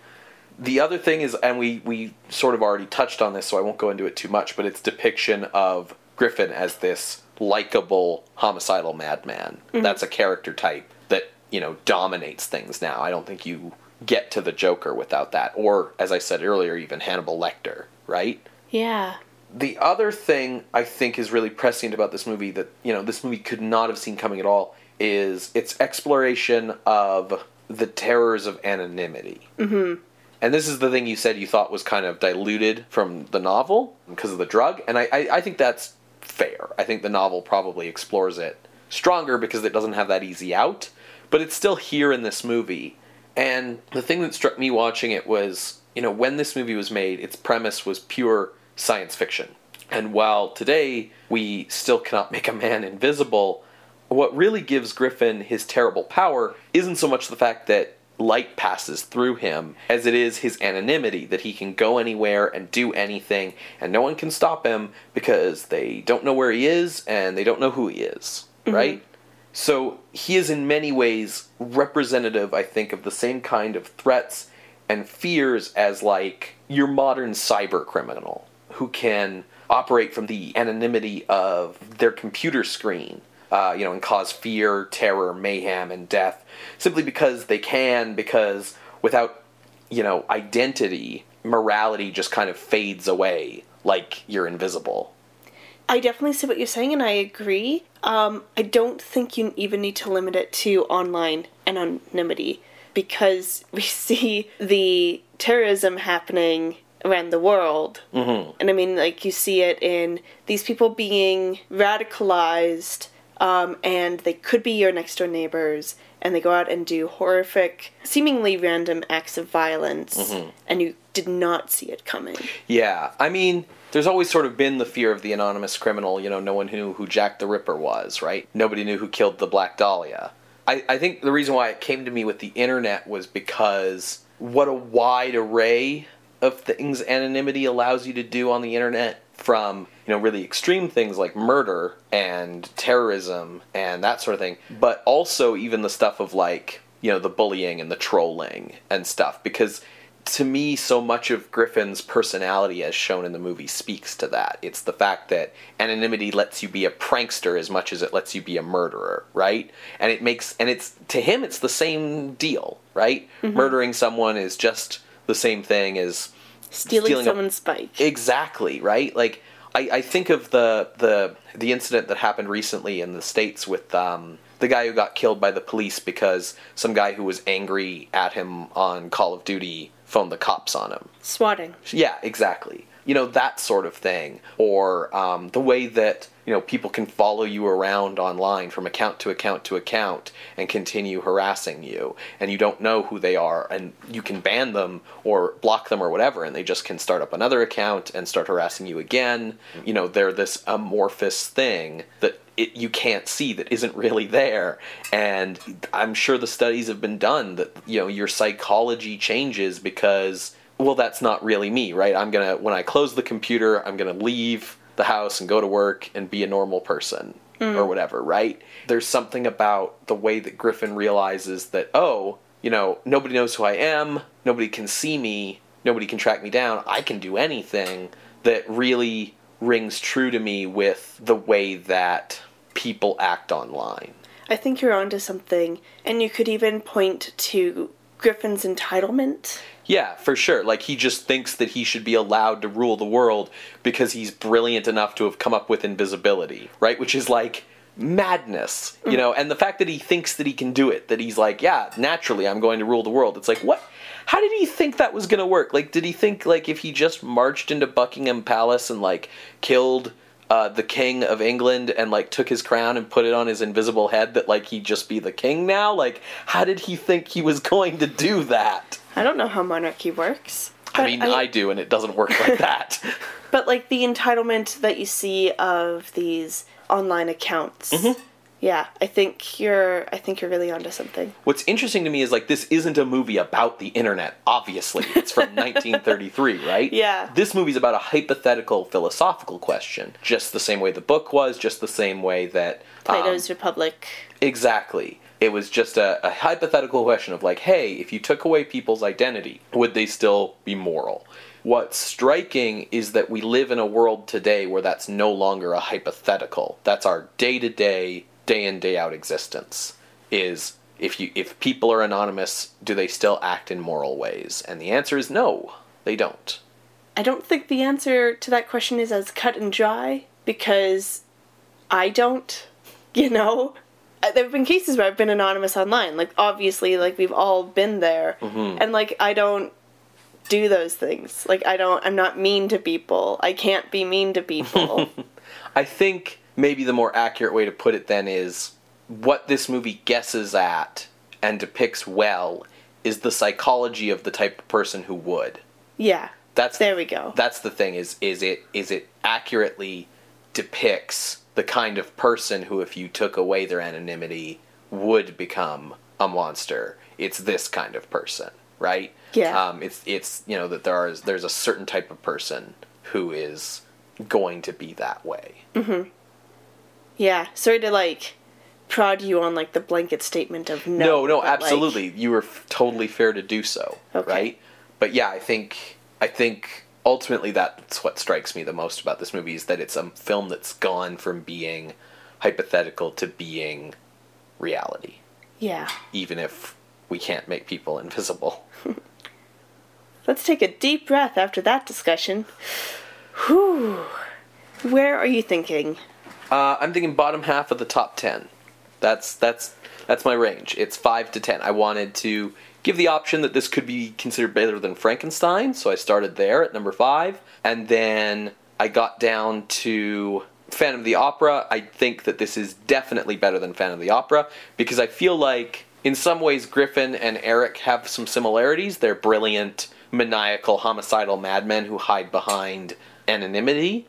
The other thing is, and we, we sort of already touched on this, so I won't go into it too much, but it's depiction of Griffin as this likable homicidal madman. Mm-hmm. That's a character type that, you know, dominates things now. I don't think you get to the Joker without that, or, as I said earlier, even Hannibal Lecter, right? Yeah. The other thing I think is really prescient about this movie that, you know, this movie could not have seen coming at all is its exploration of the terrors of anonymity. Mm-hmm. And this is the thing you said you thought was kind of diluted from the novel because of the drug, and I, I, I think that's fair. I think the novel probably explores it stronger because it doesn't have that easy out, but it's still here in this movie. And the thing that struck me watching it was, you know, when this movie was made, its premise was pure science fiction. And while today we still cannot make a man invisible, what really gives Griffin his terrible power isn't so much the fact that light passes through him as it is his anonymity, that he can go anywhere and do anything, and no one can stop him because they don't know where he is and they don't know who he is, mm-hmm. right? So he is in many ways representative, I think, of the same kind of threats and fears as, like, your modern cyber criminal who can operate from the anonymity of their computer screen, uh, you know, and cause fear, terror, mayhem, and death simply because they can, because without, you know, identity, morality just kind of fades away, like you're invisible. I definitely see what you're saying, and I agree. Um, I don't think you even need to limit it to online anonymity, because we see the terrorism happening around the world. Mm-hmm. And I mean, like, you see it in these people being radicalized, um, and they could be your next-door neighbors, and they go out and do horrific, seemingly random acts of violence, mm-hmm. and you did not see it coming. Yeah, I mean, there's always sort of been the fear of the anonymous criminal. You know, no one knew who Jack the Ripper was, right? Nobody knew who killed the Black Dahlia. I, I think the reason why it came to me with the internet was because what a wide array of things anonymity allows you to do on the internet, from you know, really extreme things like murder and terrorism and that sort of thing, but also even the stuff of, like, you know, the bullying and the trolling and stuff, because to me, so much of Griffin's personality as shown in the movie speaks to that. It's the fact that anonymity lets you be a prankster as much as it lets you be a murderer, right? And it makes, and it's, to him, it's the same deal, right? Mm-hmm. Murdering someone is just the same thing as stealing, stealing someone's a, bike. Exactly, right? Like, I, I think of the, the the incident that happened recently in the States with um, the guy who got killed by the police because some guy who was angry at him on Call of Duty phoned the cops on him. Swatting. Yeah, exactly. You know, that sort of thing. Or um, the way that, you know, people can follow you around online from account to account to account and continue harassing you, and you don't know who they are, and you can ban them or block them or whatever, and they just can start up another account and start harassing you again. You know, they're this amorphous thing that it, you can't see, that isn't really there. And I'm sure the studies have been done that, you know, your psychology changes because, well, that's not really me, right? I'm going to, when I close the computer, I'm going to leave the house and go to work and be a normal person mm. or whatever, right? There's something about the way that Griffin realizes that, oh, you know, nobody knows who I am, nobody can see me, nobody can track me down, I can do anything, that really rings true to me with the way that people act online. I think you're onto something, and you could even point to Griffin's entitlement. Yeah, for sure. Like, he just thinks that he should be allowed to rule the world because he's brilliant enough to have come up with invisibility, right? Which is, like, madness, you mm. know? And the fact that he thinks that he can do it, that he's like, yeah, naturally I'm going to rule the world. It's like, what? How did he think that was going to work? Like, did he think, like, if he just marched into Buckingham Palace and, like, killed uh, the king of England and, like, took his crown and put it on his invisible head, that, like, he'd just be the king now? Like, how did he think he was going to do that? I don't know how monarchy works. I mean, I, I do, and it doesn't work like that. But, like, the entitlement that you see of these online accounts. Mm-hmm. Yeah, I think you're I think you're really onto something. What's interesting to me is, like, this isn't a movie about the internet, obviously. It's from nineteen thirty-three, right? Yeah. This movie's about a hypothetical philosophical question, just the same way the book was, just the same way that Plato's um, Republic. Exactly. It was just a, a hypothetical question of, like, hey, if you took away people's identity, would they still be moral? What's striking is that we live in a world today where that's no longer a hypothetical. That's our day-to-day, day-in, day-out existence, is if you if people are anonymous, do they still act in moral ways? And the answer is no, they don't. I don't think the answer to that question is as cut and dry, because I don't, you know? There have been cases where I've been anonymous online. Like, obviously, like, we've all been there. Mm-hmm. And, like, I don't do those things. Like, I don't, I'm not mean to people. I can't be mean to people. I think maybe the more accurate way to put it, then, is what this movie guesses at and depicts well is the psychology of the type of person who would. Yeah. That's there we go. That's the thing, is is it is it accurately depicts the kind of person who, if you took away their anonymity, would become a monster. It's this kind of person, right? Yeah. Um, it's, it's you know, that there are there's a certain type of person who is going to be that way. Mm-hmm. Yeah. Sorry to, like, prod you on, like, the blanket statement of no. No, no, absolutely. Like, you were f- totally fair to do so, okay. Right? But, yeah, I think I think... ultimately, that's what strikes me the most about this movie, is that it's a film that's gone from being hypothetical to being reality. Yeah. Even if we can't make people invisible. Let's take a deep breath after that discussion. Whew. Where are you thinking? Uh, I'm thinking bottom half of the top ten. That's that's that's my range. It's five to ten. I wanted to give the option that this could be considered better than Frankenstein, so I started there at number five, and then I got down to Phantom of the Opera. I think that this is definitely better than Phantom of the Opera, because I feel like, in some ways, Griffin and Eric have some similarities. They're brilliant, maniacal, homicidal madmen who hide behind anonymity.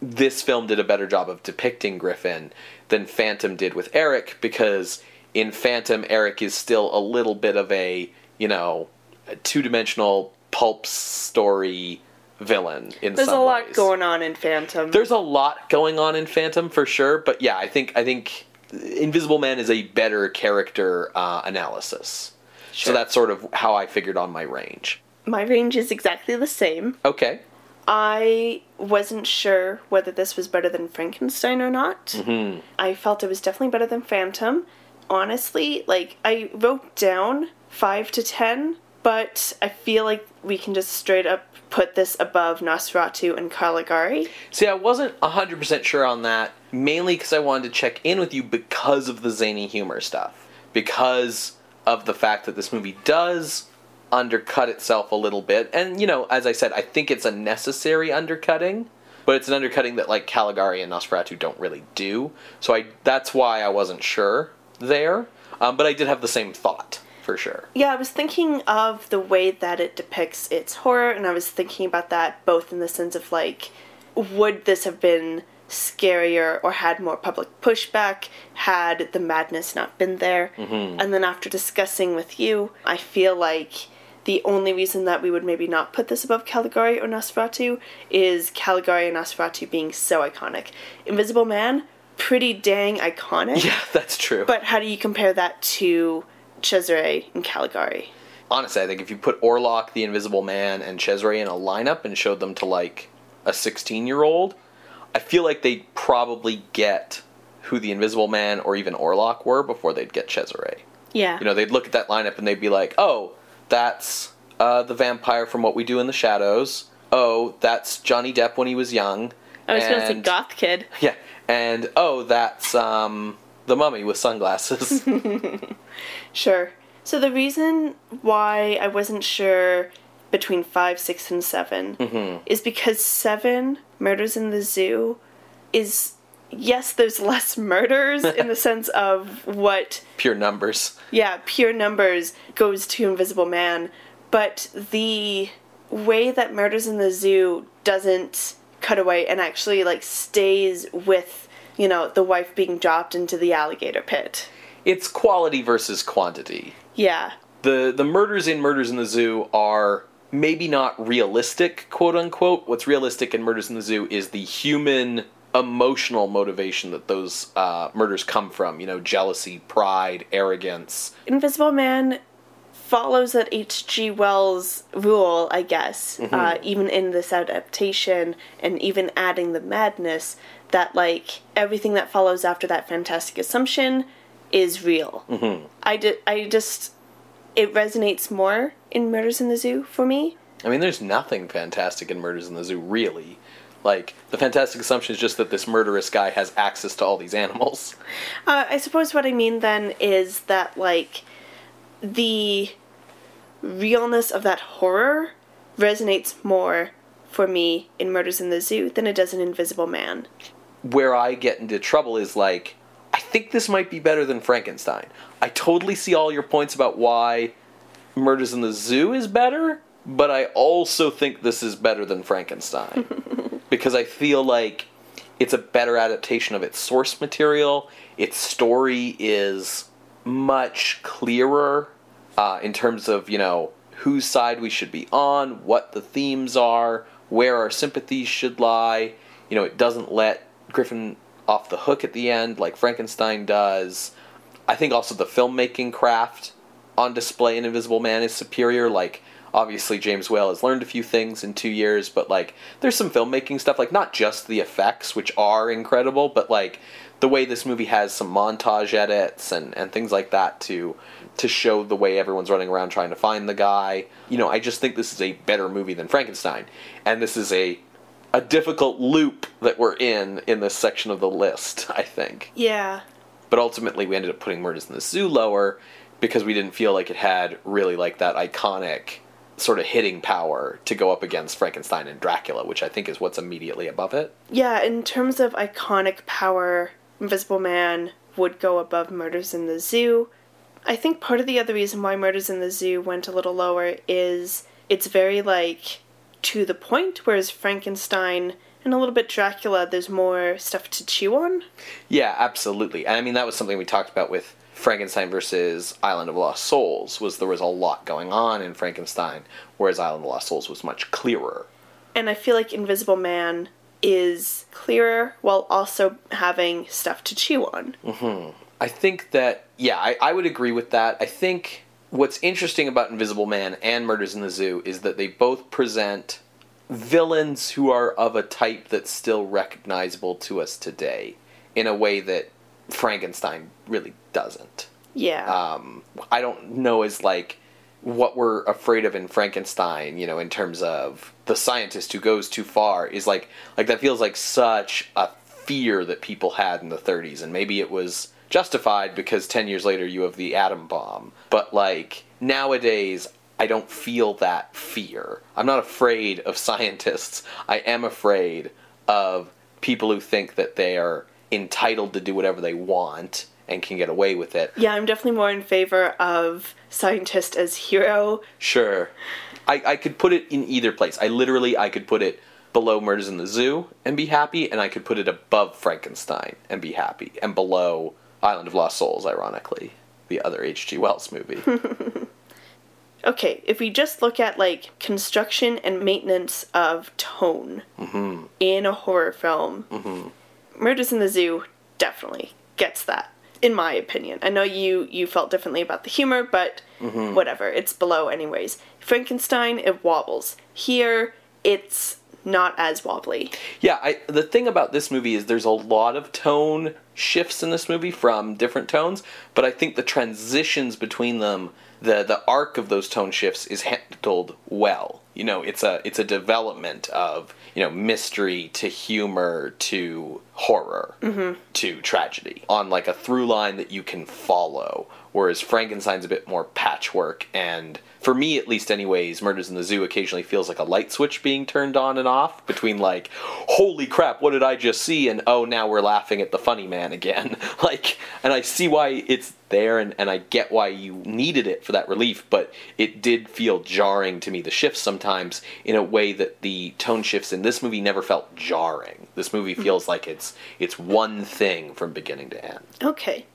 This film did a better job of depicting Griffin than Phantom did with Eric, because in Phantom, Eric is still a little bit of a, you know, a two-dimensional pulp story villain in There's some a lot ways. going on in Phantom. There's a lot going on in Phantom for sure, but yeah, I think I think Invisible Man is a better character uh, analysis. Sure. So that's sort of how I figured on my range. My range is exactly the same. Okay. I wasn't sure whether this was better than Frankenstein or not. Mm-hmm. I felt it was definitely better than Phantom. Honestly, like, I wrote down five to ten, but I feel like we can just straight up put this above Nosferatu and Caligari. See, I wasn't one hundred percent sure on that, mainly because I wanted to check in with you because of the zany humor stuff. Because of the fact that this movie does undercut itself a little bit. And, you know, as I said, I think it's a necessary undercutting, but it's an undercutting that, like, Caligari and Nosferatu don't really do. So I that's why I wasn't sure there. Um, but I did have the same thought, for sure. Yeah, I was thinking of the way that it depicts its horror, and I was thinking about that both in the sense of, like, would this have been scarier or had more public pushback had the madness not been there? Mm-hmm. And then after discussing with you, I feel like the only reason that we would maybe not put this above Caligari or Nosferatu is Caligari and Nosferatu being so iconic. Invisible Man, pretty dang iconic. Yeah, that's true. But how do you compare that to Cesare and Caligari? Honestly, I think if you put Orlok, the Invisible Man, and Cesare in a lineup and showed them to, like, a sixteen-year-old, I feel like they'd probably get who the Invisible Man or even Orlok were before they'd get Cesare. Yeah. You know, they'd look at that lineup and they'd be like, oh, that's uh, the vampire from What We Do in the Shadows. Oh, that's Johnny Depp when he was young. I was going to say Goth Kid. Yeah. And, oh, that's um, the mummy with sunglasses. Sure. So the reason why I wasn't sure between five, six, and seven mm-hmm. is because seven, Murders in the Zoo, is, yes, there's less murders in the sense of what... Pure numbers. Yeah, pure numbers goes to Invisible Man, but the way that Murders in the Zoo doesn't cut away and actually, like, stays with, you know, the wife being dropped into the alligator pit. It's quality versus quantity. Yeah. The, the murders in Murders in the Zoo are... maybe not realistic, quote-unquote. What's realistic in Murders in the Zoo is the human emotional motivation that those uh, murders come from. You know, jealousy, pride, arrogance. Invisible Man follows that H G. Wells rule, I guess, mm-hmm. uh, even in this adaptation and even adding the madness, that, like, everything that follows after that fantastic assumption is real. Mm-hmm. I, di- I just... It resonates more in Murders in the Zoo for me. I mean, there's nothing fantastic in Murders in the Zoo, really. Like, the fantastic assumption is just that this murderous guy has access to all these animals. Uh, I suppose what I mean, then, is that, like, the realness of that horror resonates more for me in Murders in the Zoo than it does in Invisible Man. Where I get into trouble is, like... I think this might be better than Frankenstein. I totally see all your points about why Murders in the Zoo is better, but I also think this is better than Frankenstein. Because I feel like it's a better adaptation of its source material. Its story is much clearer uh, in terms of, you know, whose side we should be on, what the themes are, where our sympathies should lie. You know, it doesn't let Griffin... off the hook at the end, like Frankenstein does. I think also the filmmaking craft on display in Invisible Man is superior. Like, obviously James Whale has learned a few things in two years, but, like, there's some filmmaking stuff, like, not just the effects, which are incredible, but, like, the way this movie has some montage edits and, and things like that to to show the way everyone's running around trying to find the guy. You know, I just think this is a better movie than Frankenstein. And this is a a difficult loop that we're in in this section of the list, I think. Yeah. But ultimately we ended up putting Murders in the Zoo lower because we didn't feel like it had really, like, that iconic sort of hitting power to go up against Frankenstein and Dracula, which I think is what's immediately above it. Yeah, in terms of iconic power, Invisible Man would go above Murders in the Zoo. I think part of the other reason why Murders in the Zoo went a little lower is it's very, like... to the point, whereas Frankenstein and a little bit Dracula, there's more stuff to chew on. Yeah, absolutely. I mean, that was something we talked about with Frankenstein versus Island of Lost Souls, was there was a lot going on in Frankenstein, whereas Island of Lost Souls was much clearer. And I feel like Invisible Man is clearer while also having stuff to chew on. Mm-hmm. I think that, yeah, I, I would agree with that. I think what's interesting about Invisible Man and Murders in the Zoo is that they both present villains who are of a type that's still recognizable to us today in a way that Frankenstein really doesn't. Yeah. Um, I don't know as, like, what we're afraid of in Frankenstein, you know, in terms of the scientist who goes too far is, like, like that feels like such a fear that people had in the thirties, and maybe it was justified because ten years later you have the atom bomb. But, like, nowadays I don't feel that fear. I'm not afraid of scientists. I am afraid of people who think that they are entitled to do whatever they want and can get away with it. Yeah, I'm definitely more in favor of scientist as hero. Sure. I, I could put it in either place. I literally, I could put it below Murders in the Zoo and be happy, and I could put it above Frankenstein and be happy, and below Island of Lost Souls, ironically, the other H G. Wells movie. Okay, if we just look at, like, construction and maintenance of tone mm-hmm. in a horror film, mm-hmm. Murders in the Zoo definitely gets that, in my opinion. I know you, you felt differently about the humor, but mm-hmm. whatever, it's below anyways. Frankenstein, it wobbles. Here, it's not as wobbly. Yeah, I, the thing about this movie is there's a lot of tone shifts in this movie from different tones, but I think the transitions between them, the the arc of those tone shifts is handled well. You know, it's a it's a development of, you know, mystery to humor to horror mm-hmm. to tragedy on, like, a through line that you can follow. Whereas Frankenstein's a bit more patchwork, and for me, at least anyways, Murders in the Zoo occasionally feels like a light switch being turned on and off between, like, holy crap, what did I just see? And, oh, now we're laughing at the funny man again. Like, and I see why it's there, and, and I get why you needed it for that relief, but it did feel jarring to me, the shifts sometimes, in a way that the tone shifts in this movie never felt jarring. This movie feels like it's it's one thing from beginning to end. Okay.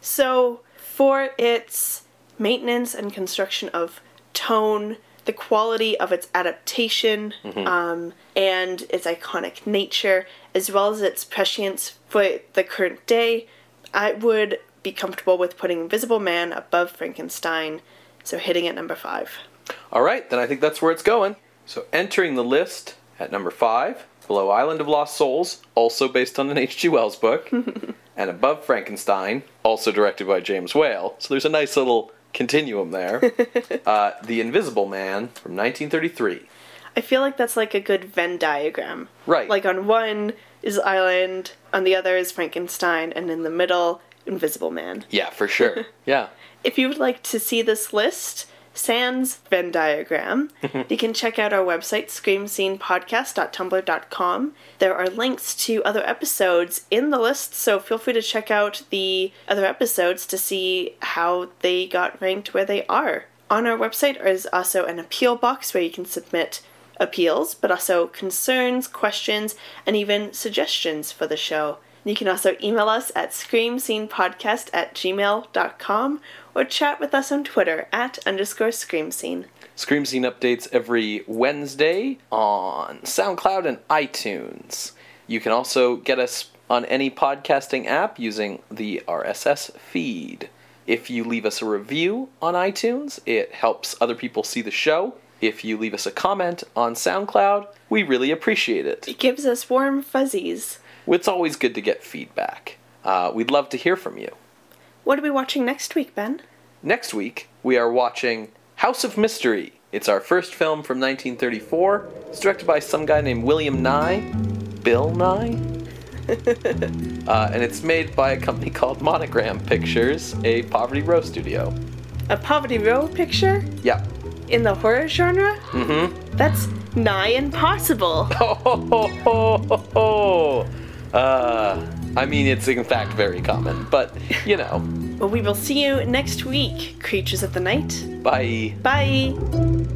So for its maintenance and construction of tone, the quality of its adaptation, mm-hmm. um, and its iconic nature, as well as its prescience for the current day, I would be comfortable with putting Invisible Man above Frankenstein, so hitting at number five. All right, then I think that's where it's going. So entering the list at number five, below Island of Lost Souls, also based on an H G. Wells book, and above Frankenstein, also directed by James Whale. So there's a nice little continuum there. uh, The Invisible Man from nineteen thirty-three. I feel like that's like a good Venn diagram. Right. Like on one is Island, on the other is Frankenstein, and in the middle, Invisible Man. Yeah, for sure. Yeah. If you would like to see this list, sans Venn diagram, you can check out our website, scream scene podcast dot tumblr dot com. There are links to other episodes in the list, so feel free to check out the other episodes to see how they got ranked where they are. On our website is also an appeal box where you can submit appeals, but also concerns, questions, and even suggestions for the show. You can also email us at scream scene podcast at gmail dot com or chat with us on Twitter at underscore Scream Scene. Scream Scene updates every Wednesday on SoundCloud and iTunes. You can also get us on any podcasting app using the R S S feed. If you leave us a review on iTunes, it helps other people see the show. If you leave us a comment on SoundCloud, we really appreciate it. It gives us warm fuzzies. It's always good to get feedback. Uh, we'd love to hear from you. What are we watching next week, Ben? Next week, we are watching House of Mystery. It's our first film from nineteen thirty-four. It's directed by some guy named William Nye. Bill Nye? uh, and it's made by a company called Monogram Pictures, a Poverty Row studio. A Poverty Row picture? Yeah. In the horror genre? Mm-hmm. That's nigh impossible. Oh, ho, ho, ho, ho. Uh, I mean, it's in fact very common, but, you know. Well, we will see you next week, Creatures of the Night. Bye. Bye.